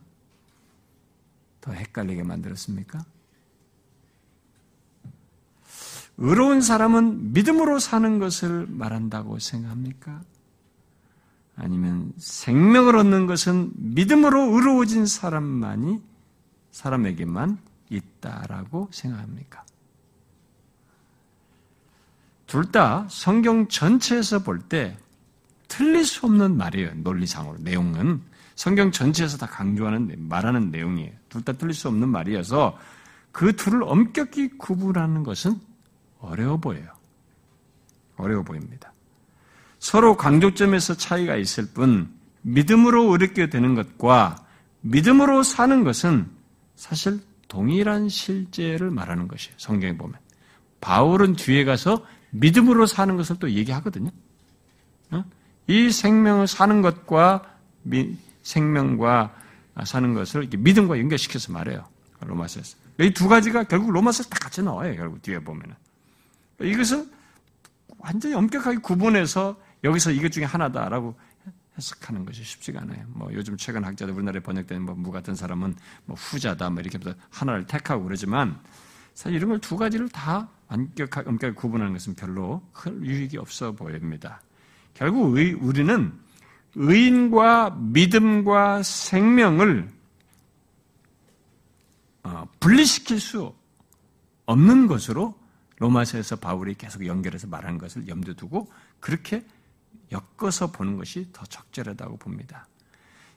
더 헷갈리게 만들었습니까? 의로운 사람은 믿음으로 사는 것을 말한다고 생각합니까? 아니면 생명을 얻는 것은 믿음으로 의로워진 사람만이, 사람에게만 있다라고 생각합니까? 둘 다 성경 전체에서 볼 때 틀릴 수 없는 말이에요. 논리상으로 내용은 성경 전체에서 다 강조하는, 말하는 내용이에요. 둘 다 틀릴 수 없는 말이어서 그 둘을 엄격히 구분하는 것은 어려워 보여요. 어려워 보입니다. 서로 강조점에서 차이가 있을 뿐, 믿음으로 의롭게 되는 것과 믿음으로 사는 것은 사실 동일한 실제를 말하는 것이에요. 성경에 보면 바울은 뒤에 가서 믿음으로 사는 것을 또 얘기하거든요. 이 생명을 사는 것과 미, 생명과 사는 것을 이렇게 믿음과 연결시켜서 말해요. 로마서에서. 이 두 가지가 결국 로마서에서 다 같이 나와요. 결국 뒤에 보면은. 이것은 완전히 엄격하게 구분해서 여기서 이것 중에 하나다라고 해석하는 것이 쉽지가 않아요. 뭐 요즘 최근 학자들 우리나라에 번역된 뭐 무 같은 사람은 뭐 후자다 뭐 이렇게 해서 하나를 택하고 그러지만 사실 이런 걸 두 가지를 다 엄격하게, 엄격하게 구분하는 것은 별로 큰 유익이 없어 보입니다. 결국 우리는 의인과 믿음과 생명을 분리시킬 수 없는 것으로 로마서에서 바울이 계속 연결해서 말한 것을 염두에 두고 그렇게 엮어서 보는 것이 더 적절하다고 봅니다.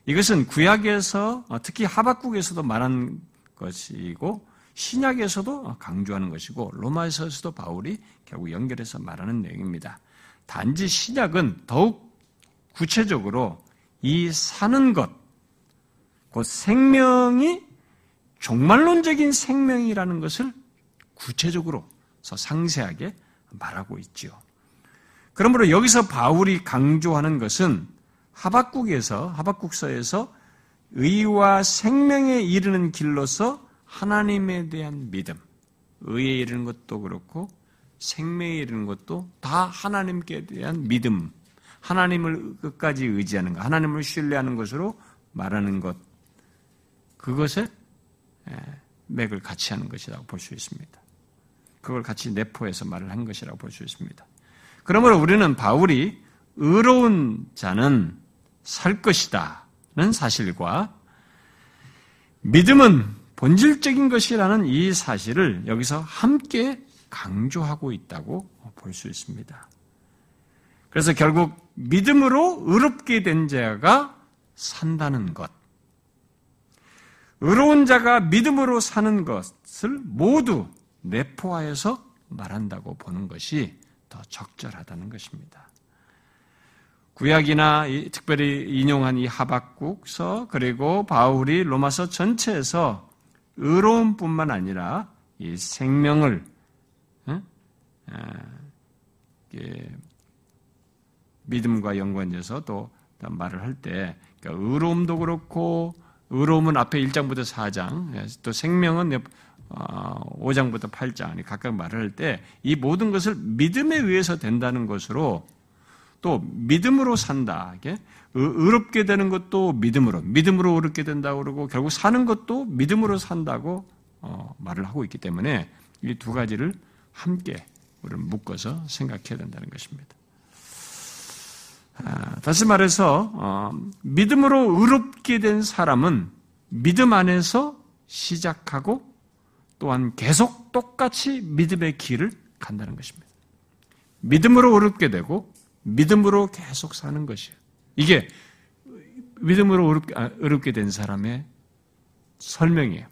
이것은 구약에서 특히 하박국에서도 말한 것이고 신약에서도 강조하는 것이고 로마서에서도 바울이 결국 연결해서 말하는 내용입니다. 단지 신약은 더욱 구체적으로 이 사는 것, 그 생명이 종말론적인 생명이라는 것을 구체적으로 상세하게 말하고 있지요. 그러므로 여기서 바울이 강조하는 것은 하박국에서, 하박국서에서 의와 생명에 이르는 길로서 하나님에 대한 믿음, 의에 이르는 것도 그렇고 생명에 이르는 것도 다 하나님께 대한 믿음, 하나님을 끝까지 의지하는 것, 하나님을 신뢰하는 것으로 말하는 것, 그것에 맥을 같이 하는 것이라고 볼 수 있습니다. 그걸 같이 내포해서 말을 한 것이라고 볼 수 있습니다. 그러므로 우리는 바울이 의로운 자는 살 것이다는 사실과 믿음은 본질적인 것이라는 이 사실을 여기서 함께 강조하고 있다고 볼 수 있습니다. 그래서 결국 믿음으로 의롭게 된 자가 산다는 것, 의로운 자가 믿음으로 사는 것을 모두 내포하여서 말한다고 보는 것이 더 적절하다는 것입니다. 구약이나 특별히 인용한 이 하박국서 그리고 바울이 로마서 전체에서 의로움뿐만 아니라 이 생명을 응? 예, 믿음과 연관돼서 또 말을 할 때 그러니까 의로움도 그렇고 의로움은 앞에 일 장부터 사 장 또 생명은 오 장부터 팔 장 각각 말을 할 때 이 모든 것을 믿음에 의해서 된다는 것으로 또 믿음으로 산다. 의롭게 되는 것도 믿음으로, 믿음으로 의롭게 된다고 그러고 결국 사는 것도 믿음으로 산다고 말을 하고 있기 때문에 이 두 가지를 함께 우리는 묶어서 생각해야 된다는 것입니다. 다시 말해서 믿음으로 의롭게 된 사람은 믿음 안에서 시작하고 또한 계속 똑같이 믿음의 길을 간다는 것입니다. 믿음으로 의롭게 되고 믿음으로 계속 사는 것이에요. 이게 믿음으로 의롭게, 아, 의롭게 된 사람의 설명이에요.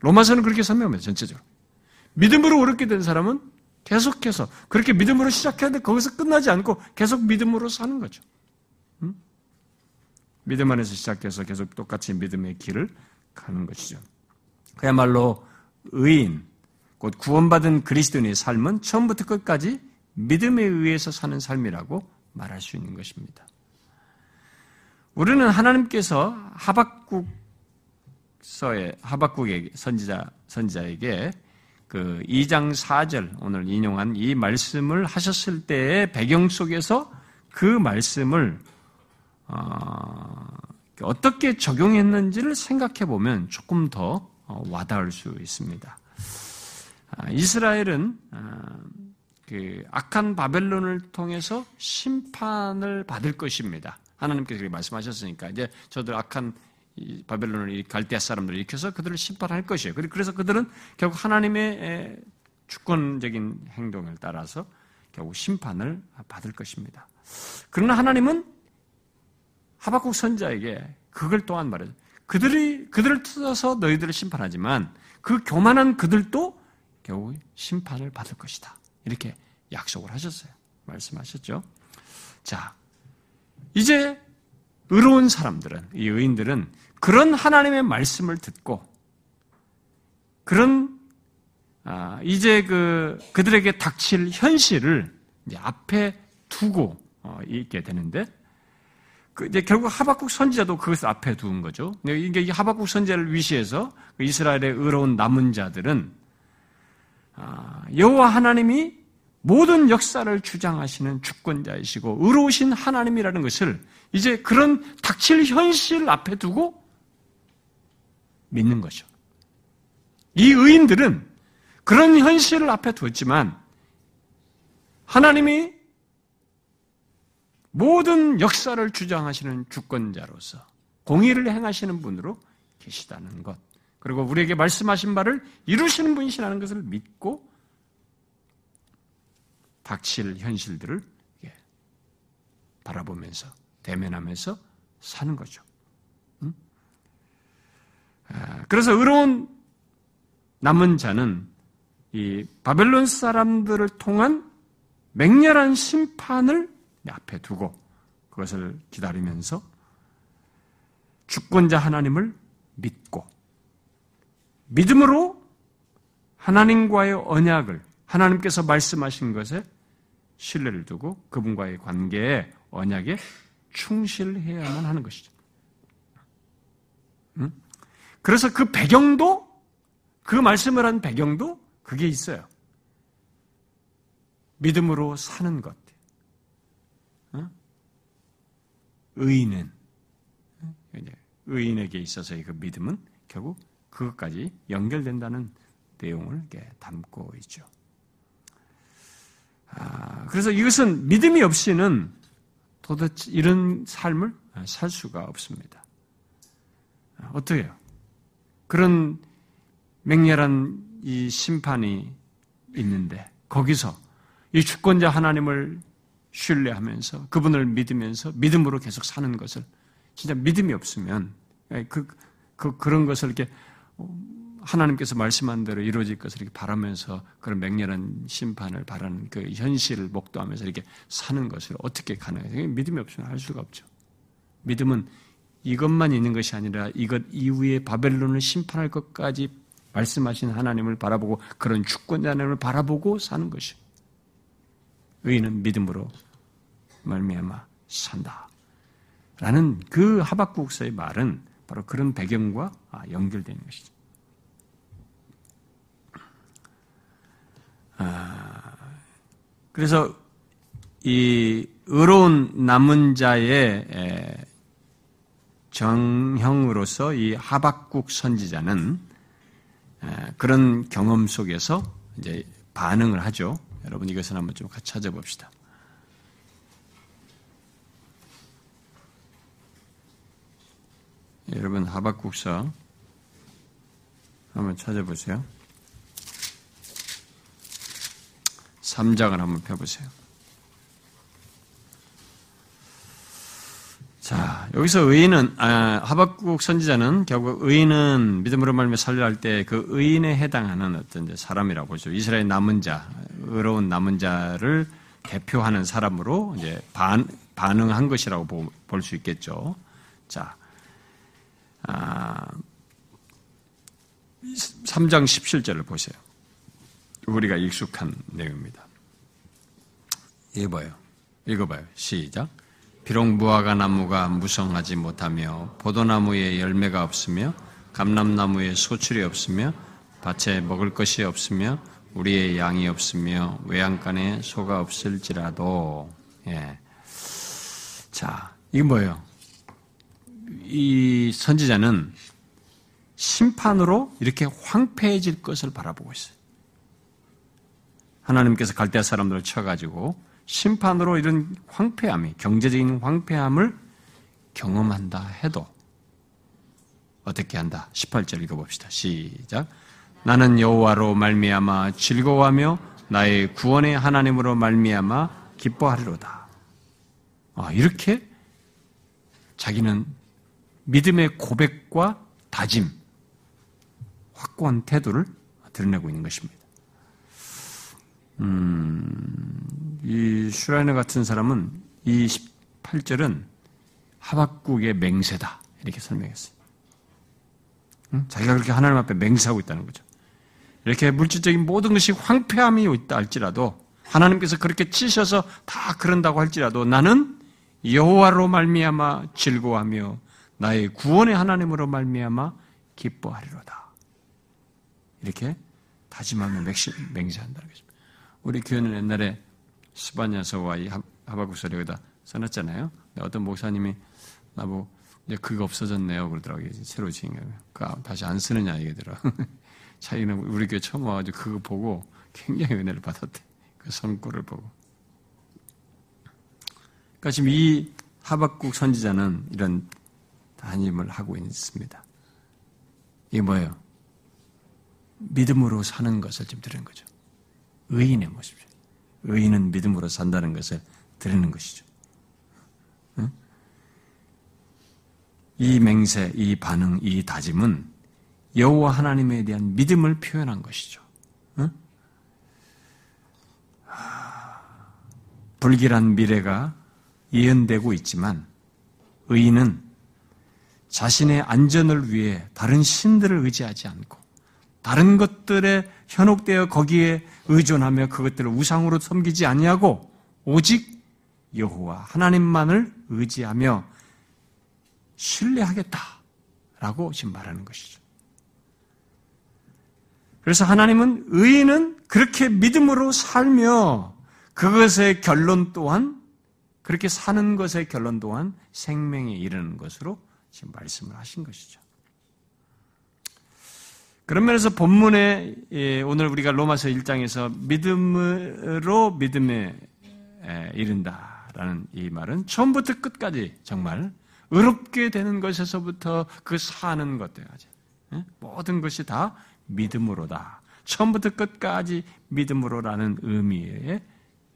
로마서는 그렇게 설명합니다. 전체적으로. 믿음으로 의롭게 된 사람은 계속해서 그렇게 믿음으로 시작해야 돼. 거기서 끝나지 않고 계속 믿음으로 사는 거죠. 음? 믿음 안에서 시작해서 계속 똑같이 믿음의 길을 가는 것이죠. 그야말로 의인, 곧 구원받은 그리스도인의 삶은 처음부터 끝까지 믿음에 의해서 사는 삶이라고 말할 수 있는 것입니다. 우리는 하나님께서 하박국서에, 하박국의 선지자, 선지자에게 그 이 장 사 절 오늘 인용한 이 말씀을 하셨을 때의 배경 속에서 그 말씀을 어, 어떻게 적용했는지를 생각해 보면 조금 더 와닿을 수 있습니다. 이스라엘은 그 악한 바벨론을 통해서 심판을 받을 것입니다. 하나님께서 그렇게 말씀하셨으니까 이제 저들 악한 바벨론을 갈대아 사람들을 일으켜서 그들을 심판할 것이에요. 그래서 그들은 결국 하나님의 주권적인 행동을 따라서 결국 심판을 받을 것입니다. 그러나 하나님은 하박국 선지자에게 그걸 또한 말해요. 그들이, 그들을 뜯어서 너희들을 심판하지만 그 교만한 그들도 겨우 심판을 받을 것이다. 이렇게 약속을 하셨어요. 말씀하셨죠. 자, 이제 의로운 사람들은, 이 의인들은 그런 하나님의 말씀을 듣고 그런, 아, 이제 그, 그들에게 닥칠 현실을 이제 앞에 두고 어, 있게 되는데 이제 결국 하박국 선지자도 그것을 앞에 두은 거죠. 이게 이 하박국 선지자를 위시해서 이스라엘의 의로운 남은 자들은 여호와 하나님이 모든 역사를 주장하시는 주권자이시고 의로우신 하나님이라는 것을 이제 그런 닥칠 현실 앞에 두고 믿는 거죠. 이 의인들은 그런 현실을 앞에 두었지만 하나님이 모든 역사를 주장하시는 주권자로서 공의를 행하시는 분으로 계시다는 것, 그리고 우리에게 말씀하신 바를 이루시는 분이시라는 것을 믿고 닥칠 현실들을 바라보면서 대면하면서 사는 거죠. 그래서 의로운 남은 자는 이 바벨론 사람들을 통한 맹렬한 심판을 앞에 두고 그것을 기다리면서 주권자 하나님을 믿고 믿음으로 하나님과의 언약을, 하나님께서 말씀하신 것에 신뢰를 두고 그분과의 관계에, 언약에 충실해야만 하는 것이죠. 응? 그래서 그 배경도, 그 말씀을 한 배경도 그게 있어요. 믿음으로 사는 것. 응? 의인은, 의인에게 있어서의 그 믿음은 결국 그것까지 연결된다는 내용을 담고 있죠. 아, 그래서 이것은 믿음이 없이는 도대체 이런 삶을 살 수가 없습니다. 어떻게 해요? 그런 맹렬한 이 심판이 있는데 거기서 이 주권자 하나님을 신뢰하면서 그분을 믿으면서 믿음으로 계속 사는 것을, 진짜 믿음이 없으면 그, 그 그런 것을 이렇게 하나님께서 말씀한 대로 이루어질 것을 이렇게 바라면서 그런 맹렬한 심판을 바라는 그 현실을 목도하면서 이렇게 사는 것을 어떻게 가능해요? 믿음이 없으면 할 수가 없죠. 믿음은 이것만 있는 것이 아니라 이것 이후에 바벨론을 심판할 것까지 말씀하신 하나님을 바라보고 그런 주권자 하나님을 바라보고 사는 것이, 의인은 믿음으로 말미암아 산다라는 그 하박국서의 말은 바로 그런 배경과 연결되는 것이죠. 그래서 이 의로운 남은 자의 정형으로서 이 하박국 선지자는 그런 경험 속에서 이제 반응을 하죠. 여러분 이것을 한번 좀 같이 찾아봅시다. 여러분 하박국서 한번 찾아보세요. 삼 장을 한번 펴보세요. 자, 여기서 의인은, 아, 하박국 선지자는 결국 의인은 믿음으로 말미암아 살려 할 때 그 의인에 해당하는 어떤 이제 사람이라고 보죠. 이스라엘 남은 자, 의로운 남은 자를 대표하는 사람으로 이제 반, 반응한 것이라고 볼 수 있겠죠. 자, 아, 삼 장 십칠 절을 보세요. 우리가 익숙한 내용입니다. 읽어봐요. 읽어봐요. 시작. 비록 무화과 나무가 무성하지 못하며 포도나무에 열매가 없으며 감람나무에 소출이 없으며 밭에 먹을 것이 없으며 우리의 양이 없으며 외양간에 소가 없을지라도. 예. 자, 이게 뭐예요? 이 선지자는 심판으로 이렇게 황폐해질 것을 바라보고 있어요. 하나님께서 갈대아 사람들을 쳐가지고 심판으로 이런 황폐함이, 경제적인 황폐함을 경험한다 해도 어떻게 한다? 십팔 절 읽어봅시다. 시작. 나는 여호와로 말미암아 즐거워하며 나의 구원의 하나님으로 말미암아 기뻐하리로다. 아, 이렇게 자기는 믿음의 고백과 다짐, 확고한 태도를 드러내고 있는 것입니다. 음, 이 슈라이너 같은 사람은 이 십팔 절은 하박국의 맹세다 이렇게 설명했어요. 응? 자기가 그렇게 하나님 앞에 맹세하고 있다는 거죠. 이렇게 물질적인 모든 것이 황폐함이 있다 할지라도, 하나님께서 그렇게 치셔서 다 그런다고 할지라도 나는 여호와로 말미암아 즐거워하며 나의 구원의 하나님으로 말미암아 기뻐하리로다. 이렇게 다짐하며 맹세한다는 것입니다. 우리 교회는 옛날에 스바냐서와 이 하박국서를 여기다 써놨잖아요. 어떤 목사님이 나보고 이제 그거 없어졌네요 그러더라고요. 새로 지은 거예요. 그거 다시 안 쓰느냐 이게더라. 자기는 우리 교회 처음 와가지고 그거 보고 굉장히 은혜를 받았대. 그 성구를 보고. 그러니까 지금 이 하박국 선지자는 이런 담임을 하고 있습니다. 이게 뭐예요? 믿음으로 사는 것을 지금 들은 거죠. 의인의 모습이죠. 의인은 믿음으로 산다는 것을 들으는 것이죠. 응? 이 맹세, 이 반응, 이 다짐은 여호와 하나님에 대한 믿음을 표현한 것이죠. 응? 불길한 미래가 예언되고 있지만 의인은 자신의 안전을 위해 다른 신들을 의지하지 않고 다른 것들에 현혹되어 거기에 의존하며 그것들을 우상으로 섬기지 아니하고 오직 여호와 하나님만을 의지하며 신뢰하겠다라고 지금 말하는 것이죠. 그래서 하나님은 의인은 그렇게 믿음으로 살며 그것의 결론 또한 그렇게 사는 것의 결론 또한 생명에 이르는 것으로 지금 말씀을 하신 것이죠. 그런 면에서 본문에 오늘 우리가 로마서 일 장에서 믿음으로 믿음에 이른다라는 이 말은 처음부터 끝까지 정말 의롭게 되는 것에서부터 그 사는 것들까지 모든 것이 다 믿음으로다. 처음부터 끝까지 믿음으로라는 의미에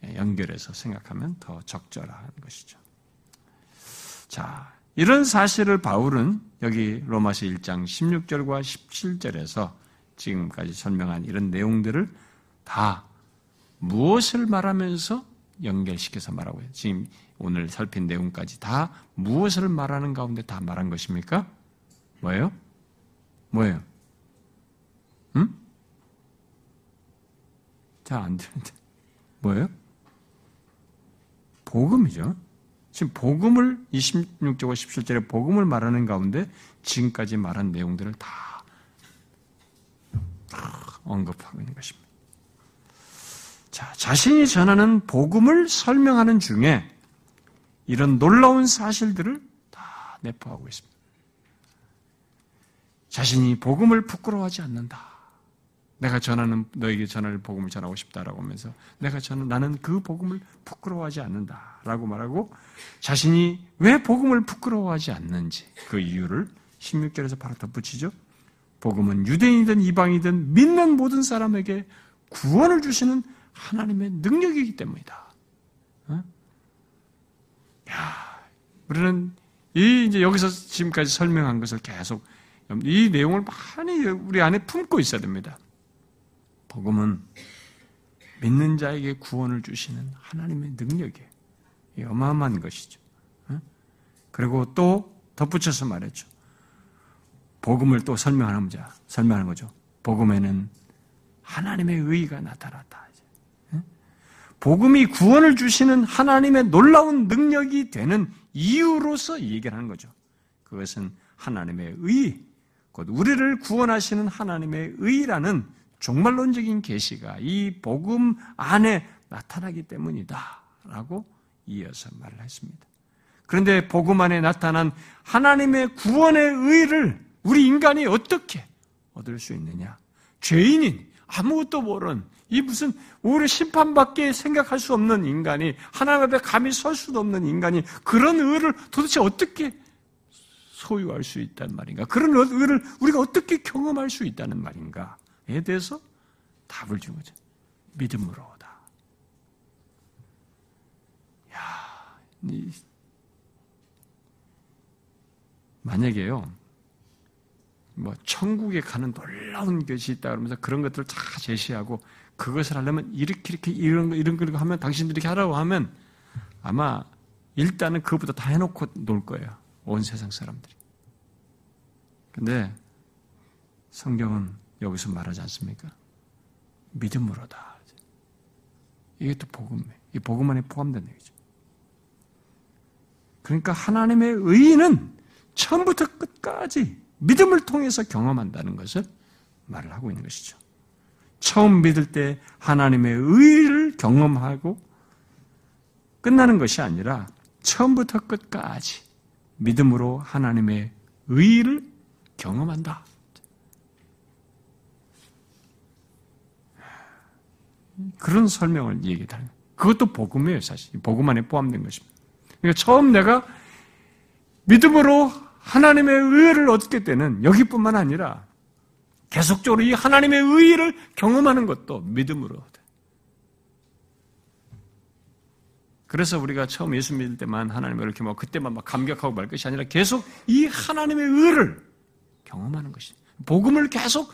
연결해서 생각하면 더 적절한 것이죠. 자, 이런 사실을 바울은 여기 로마서 일 장 십육 절과 십칠 절에서 지금까지 설명한 이런 내용들을 다 무엇을 말하면서 연결시켜서 말하고 있어요. 지금 오늘 살핀 내용까지 다 무엇을 말하는 가운데 다 말한 것입니까? 뭐예요? 뭐예요? 응? 잘 안 들리는데. 뭐예요? 복음이죠. 지금 복음을 이십육 절과 십칠 절에 복음을 말하는 가운데 지금까지 말한 내용들을 다 언급하고 있는 것입니다. 자, 자신이 전하는 복음을 설명하는 중에 이런 놀라운 사실들을 다 내포하고 있습니다. 자신이 복음을 부끄러워하지 않는다. 내가 전하는 너에게 전할 복음을 전하고 싶다라고 하면서 내가 전 나는 그 복음을 부끄러워하지 않는다라고 말하고 자신이 왜 복음을 부끄러워하지 않는지 그 이유를 십육 절에서 바로 덧붙이죠. 복음은 유대인이든 이방이든 믿는 모든 사람에게 구원을 주시는 하나님의 능력이기 때문이다. 어? 야, 우리는 이 이제 여기서 지금까지 설명한 것을 계속 이 내용을 많이 우리 안에 품고 있어야 됩니다. 복음은 믿는 자에게 구원을 주시는 하나님의 능력이에요. 어마어마한 것이죠. 그리고 또 덧붙여서 말했죠. 복음을 또 설명하는 자, 설명하는 거죠. 복음에는 하나님의 의의가 나타났다. 복음이 구원을 주시는 하나님의 놀라운 능력이 되는 이유로서 얘기를 하는 거죠. 그것은 하나님의 의의, 곧 우리를 구원하시는 하나님의 의의라는 종말론적인 계시가 이 복음 안에 나타나기 때문이다라고 이어서 말을 했습니다. 그런데 복음 안에 나타난 하나님의 구원의 의의를 우리 인간이 어떻게 얻을 수 있느냐? 죄인인 아무것도 모르는 이 무슨 오히려 심판밖에 생각할 수 없는 인간이 하나님 앞에 감히 설 수도 없는 인간이 그런 의를 도대체 어떻게 소유할 수 있단 말인가? 그런 의를 우리가 어떻게 경험할 수 있다는 말인가? 에 대해서 답을 준 거죠. 믿음으로다. 야, 이, 만약에요, 뭐 천국에 가는 놀라운 것이 있다 그러면서 그런 것들을 다 제시하고 그것을 하려면 이렇게 이렇게 이런 거 이런 걸 하면 당신들이 이렇게 하라고 하면 아마 일단은 그것부터 다 해놓고 놀 거예요. 온 세상 사람들이. 근데 성경은 여기서 말하지 않습니까? 믿음으로다. 이게 또 복음이에요. 이 복음 안에 포함된 얘기죠. 그러니까 하나님의 의의는 처음부터 끝까지 믿음을 통해서 경험한다는 것을 말을 하고 있는 것이죠. 처음 믿을 때 하나님의 의의를 경험하고 끝나는 것이 아니라 처음부터 끝까지 믿음으로 하나님의 의를 경험한다. 그런 설명을 얘기하는 거예요. 그것도 복음이에요, 사실. 복음 안에 포함된 것입니다. 그러니까 처음 내가 믿음으로 하나님의 의를 얻게 되는 여기뿐만 아니라 계속적으로 이 하나님의 의를 경험하는 것도 믿음으로. 그래서 우리가 처음 예수 믿을 때만 하나님을 이렇게 막 그때만 막 감격하고 말 것이 아니라 계속 이 하나님의 의를 경험하는 것이, 복음을 계속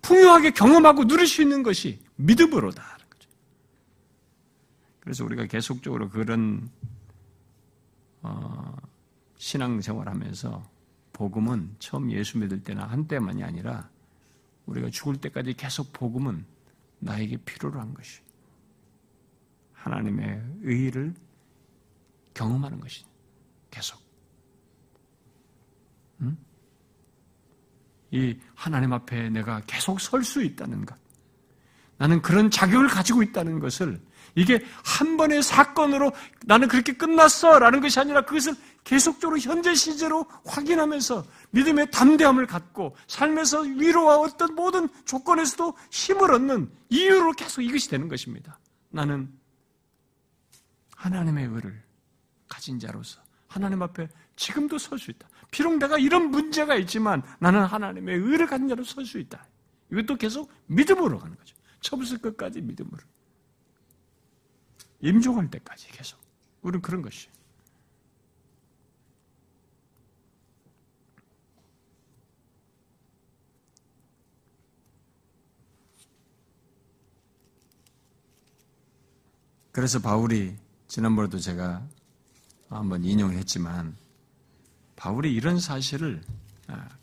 풍요하게 경험하고 누릴 수 있는 것이 믿음으로다. 그래서 우리가 계속적으로 그런 어, 신앙생활하면서 복음은 처음 예수 믿을 때나 한때만이 아니라 우리가 죽을 때까지 계속 복음은 나에게 필요로 한 것이 하나님의 의를 경험하는 것이 계속. 응? 이 하나님 앞에 내가 계속 설 수 있다는 것, 나는 그런 자격을 가지고 있다는 것을, 이게 한 번의 사건으로 나는 그렇게 끝났어 라는 것이 아니라 그것을 계속적으로 현재 시제로 확인하면서 믿음의 담대함을 갖고 삶에서 위로와 어떤 모든 조건에서도 힘을 얻는 이유로 계속 이것이 되는 것입니다. 나는 하나님의 의를 가진 자로서 하나님 앞에 지금도 설 수 있다. 비록 내가 이런 문제가 있지만 나는 하나님의 의를 가진 자로 설 수 있다. 이것도 계속 믿음으로 가는 거죠. 처음부터 끝까지 믿음으로. 임종할 때까지 계속. 우리는 그런 것이에요. 그래서 바울이, 지난번에도 제가 한번 인용을 했지만, 바울이 이런 사실을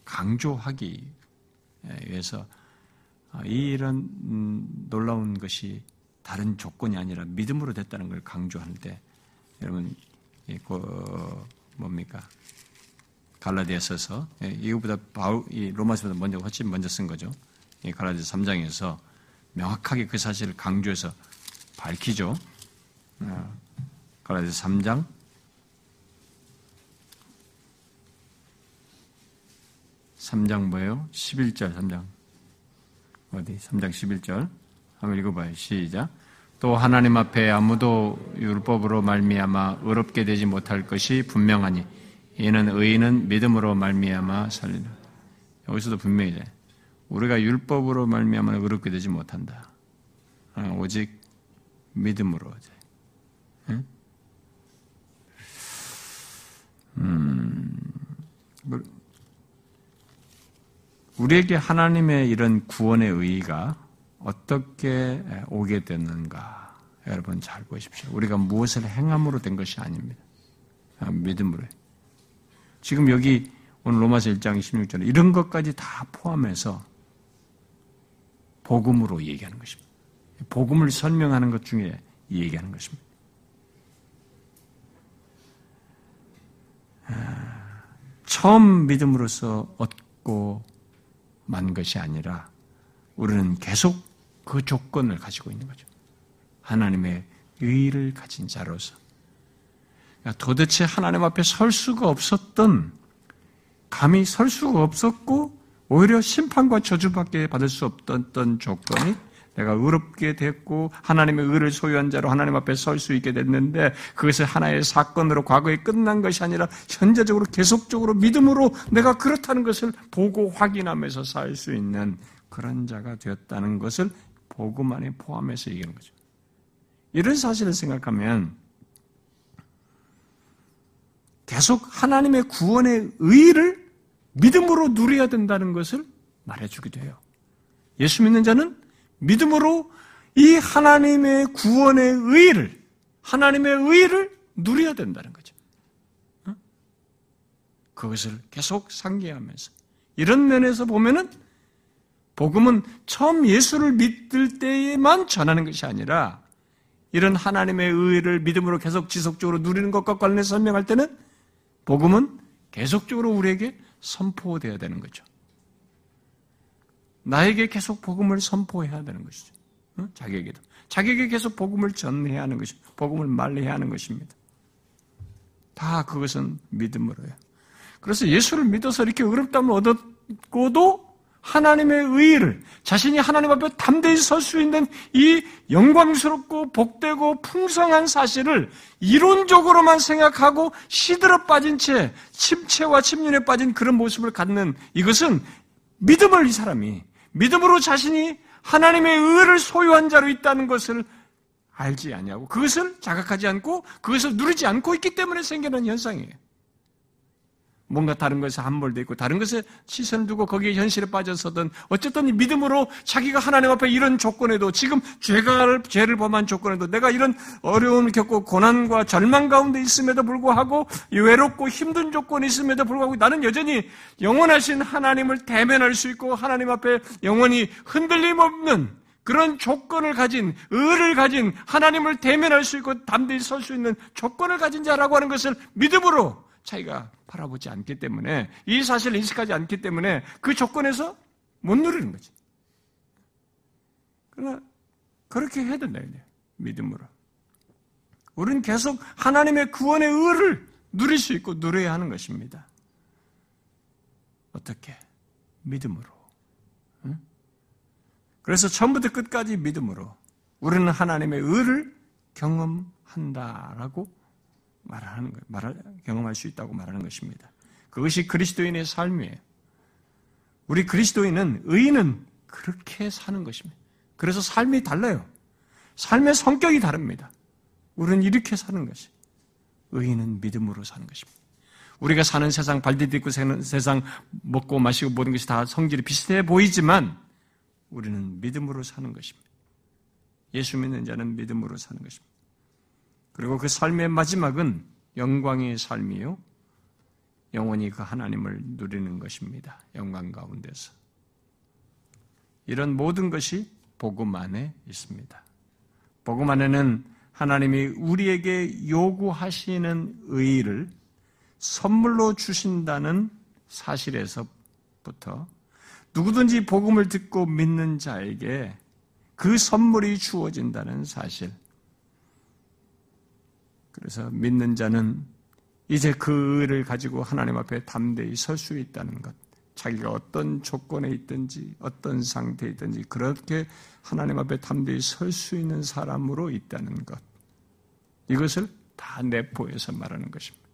강조하기 위해서 이런 놀라운 것이 다른 조건이 아니라 믿음으로 됐다는 걸 강조할 때, 여러분, 그 뭡니까? 갈라디아서서, 이거보다 바울, 이 로마서보다 먼저, 훨씬 먼저 쓴 거죠. 갈라디아서 삼 장에서 명확하게 그 사실을 강조해서 밝히죠. 갈라디아서 삼 장 삼 장 뭐예요? 십일 절 삼 장 어디? 삼 장 십일 절 한번 읽어봐요. 시작. 또 하나님 앞에 아무도 율법으로 말미암아 의롭게 되지 못할 것이 분명하니 이는 의인은 믿음으로 말미암아 살리라. 여기서도 분명히 돼. 우리가 율법으로 말미암아 의롭게 되지 못한다. 오직 믿음으로. 응? 음, 우리에게 하나님의 이런 구원의 의의가 어떻게 오게 됐는가? 여러분 잘 보십시오. 우리가 무엇을 행함으로 된 것이 아닙니다. 아, 믿음으로. 지금 여기 오늘 로마서 일 장 십육 절에 이런 것까지 다 포함해서 복음으로 얘기하는 것입니다. 복음을 설명하는 것 중에 얘기하는 것입니다. 처음 믿음으로서 얻고 만 것이 아니라 우리는 계속 그 조건을 가지고 있는 거죠. 하나님의 의를 가진 자로서. 그러니까 도대체 하나님 앞에 설 수가 없었던, 감히 설 수가 없었고 오히려 심판과 저주밖에 받을 수 없던 조건이 내가 의롭게 됐고 하나님의 의를 소유한 자로 하나님 앞에 설 수 있게 됐는데, 그것을 하나의 사건으로 과거에 끝난 것이 아니라 현재적으로 계속적으로 믿음으로 내가 그렇다는 것을 보고 확인하면서 살 수 있는 그런 자가 되었다는 것을 복음 안에 포함해서 얘기하는 거죠. 이런 사실을 생각하면 계속 하나님의 구원의 의의를 믿음으로 누려야 된다는 것을 말해주기도 해요. 예수 믿는 자는 믿음으로 이 하나님의 구원의 의의를, 하나님의 의의를 누려야 된다는 거죠. 그것을 계속 상기하면서. 이런 면에서 보면은 복음은 처음 예수를 믿을 때에만 전하는 것이 아니라 이런 하나님의 의의를 믿음으로 계속 지속적으로 누리는 것과 관련해서 설명할 때는 복음은 계속적으로 우리에게 선포되어야 되는 거죠. 나에게 계속 복음을 선포해야 되는 것이죠. 자기에게도. 자기에게 계속 복음을 전해야 하는 것이죠. 복음을 말해야 하는 것입니다. 다 그것은 믿음으로요. 그래서 예수를 믿어서 이렇게 의롭다함을 얻었고도 하나님의 의의를, 자신이 하나님 앞에 담대히 설 수 있는 이 영광스럽고 복되고 풍성한 사실을 이론적으로만 생각하고 시들어 빠진 채, 침체와 침륜에 빠진 그런 모습을 갖는 이것은 믿음을 이 사람이, 믿음으로 자신이 하나님의 의를 소유한 자로 있다는 것을 알지 아니하고 그것을 자각하지 않고 그것을 누리지 않고 있기 때문에 생겨난 현상이에요. 뭔가 다른 것에 함몰되어 있고 다른 것에 시선을 두고 거기에 현실에 빠져서든 어쨌든 이 믿음으로 자기가 하나님 앞에 이런 조건에도 지금 죄가, 죄를 범한 조건에도 내가 이런 어려움을 겪고 고난과 절망 가운데 있음에도 불구하고 외롭고 힘든 조건이 있음에도 불구하고 나는 여전히 영원하신 하나님을 대면할 수 있고 하나님 앞에 영원히 흔들림 없는 그런 조건을 가진, 의를 가진 하나님을 대면할 수 있고 담대히 설 수 있는 조건을 가진 자라고 하는 것을 믿음으로 자기가 바라보지 않기 때문에 이 사실을 인식하지 않기 때문에 그 조건에서 못 누리는 거지. 그러나 그렇게 해야 된다. 믿음으로. 우리는 계속 하나님의 구원의 의를 누릴 수 있고 누려야 하는 것입니다. 어떻게? 믿음으로. 응? 그래서 처음부터 끝까지 믿음으로 우리는 하나님의 의를 경험한다라고 말하는 거, 말할, 경험할 수 있다고 말하는 것입니다. 그것이 그리스도인의 삶이에요. 우리 그리스도인은, 의인은 그렇게 사는 것입니다. 그래서 삶이 달라요. 삶의 성격이 다릅니다. 우리는 이렇게 사는 것이에요. 의인은 믿음으로 사는 것입니다. 우리가 사는 세상, 발디딛고 사는 세상, 먹고 마시고 모든 것이 다 성질이 비슷해 보이지만 우리는 믿음으로 사는 것입니다. 예수 믿는 자는 믿음으로 사는 것입니다. 그리고 그 삶의 마지막은 영광의 삶이요. 영원히 그 하나님을 누리는 것입니다. 영광 가운데서. 이런 모든 것이 복음 안에 있습니다. 복음 안에는 하나님이 우리에게 요구하시는 의의를 선물로 주신다는 사실에서부터 누구든지 복음을 듣고 믿는 자에게 그 선물이 주어진다는 사실. 그래서 믿는 자는 이제 그 의를 가지고 하나님 앞에 담대히 설 수 있다는 것. 자기가 어떤 조건에 있든지 어떤 상태에 있든지 그렇게 하나님 앞에 담대히 설 수 있는 사람으로 있다는 것. 이것을 다 내포해서 말하는 것입니다.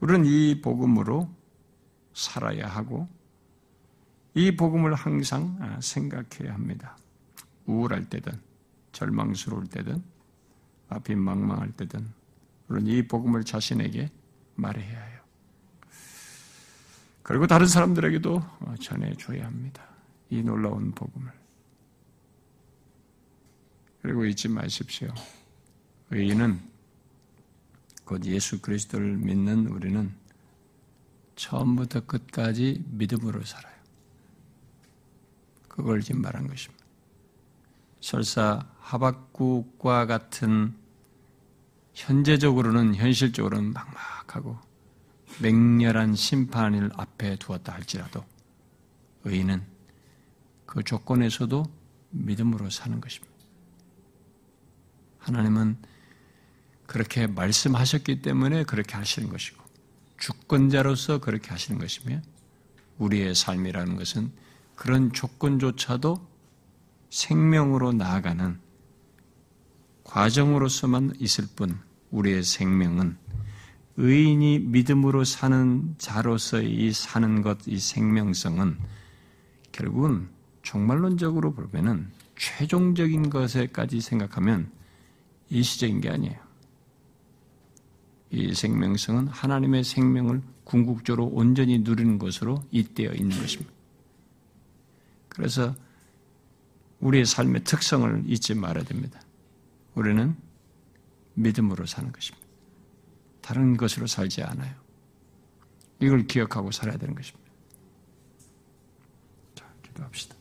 우리는 이 복음으로 살아야 하고 이 복음을 항상 생각해야 합니다. 우울할 때든 절망스러울 때든 앞이 망망할 때든 물론 이 복음을 자신에게 말해야 해요. 그리고 다른 사람들에게도 전해줘야 합니다. 이 놀라운 복음을. 그리고 잊지 마십시오. 의인은 곧 예수 그리스도를 믿는 우리는 처음부터 끝까지 믿음으로 살아요. 그걸 지금 말한 것입니다. 설사 하박국과 같은 현재적으로는 현실적으로는 막막하고 맹렬한 심판을 앞에 두었다 할지라도 의인은 그 조건에서도 믿음으로 사는 것입니다. 하나님은 그렇게 말씀하셨기 때문에 그렇게 하시는 것이고 주권자로서 그렇게 하시는 것이며 우리의 삶이라는 것은 그런 조건조차도 생명으로 나아가는 과정으로서만 있을 뿐 우리의 생명은 의인이 믿음으로 사는 자로서의 이 사는 것, 이 생명성은 결국은 종말론적으로 보면은 최종적인 것에까지 생각하면 일시적인 게 아니에요. 이 생명성은 하나님의 생명을 궁극적으로 온전히 누리는 것으로 잇대어 있는 것입니다. 그래서 우리의 삶의 특성을 잊지 말아야 됩니다. 우리는 믿음으로 사는 것입니다. 다른 것으로 살지 않아요. 이걸 기억하고 살아야 되는 것입니다. 자, 기도합시다.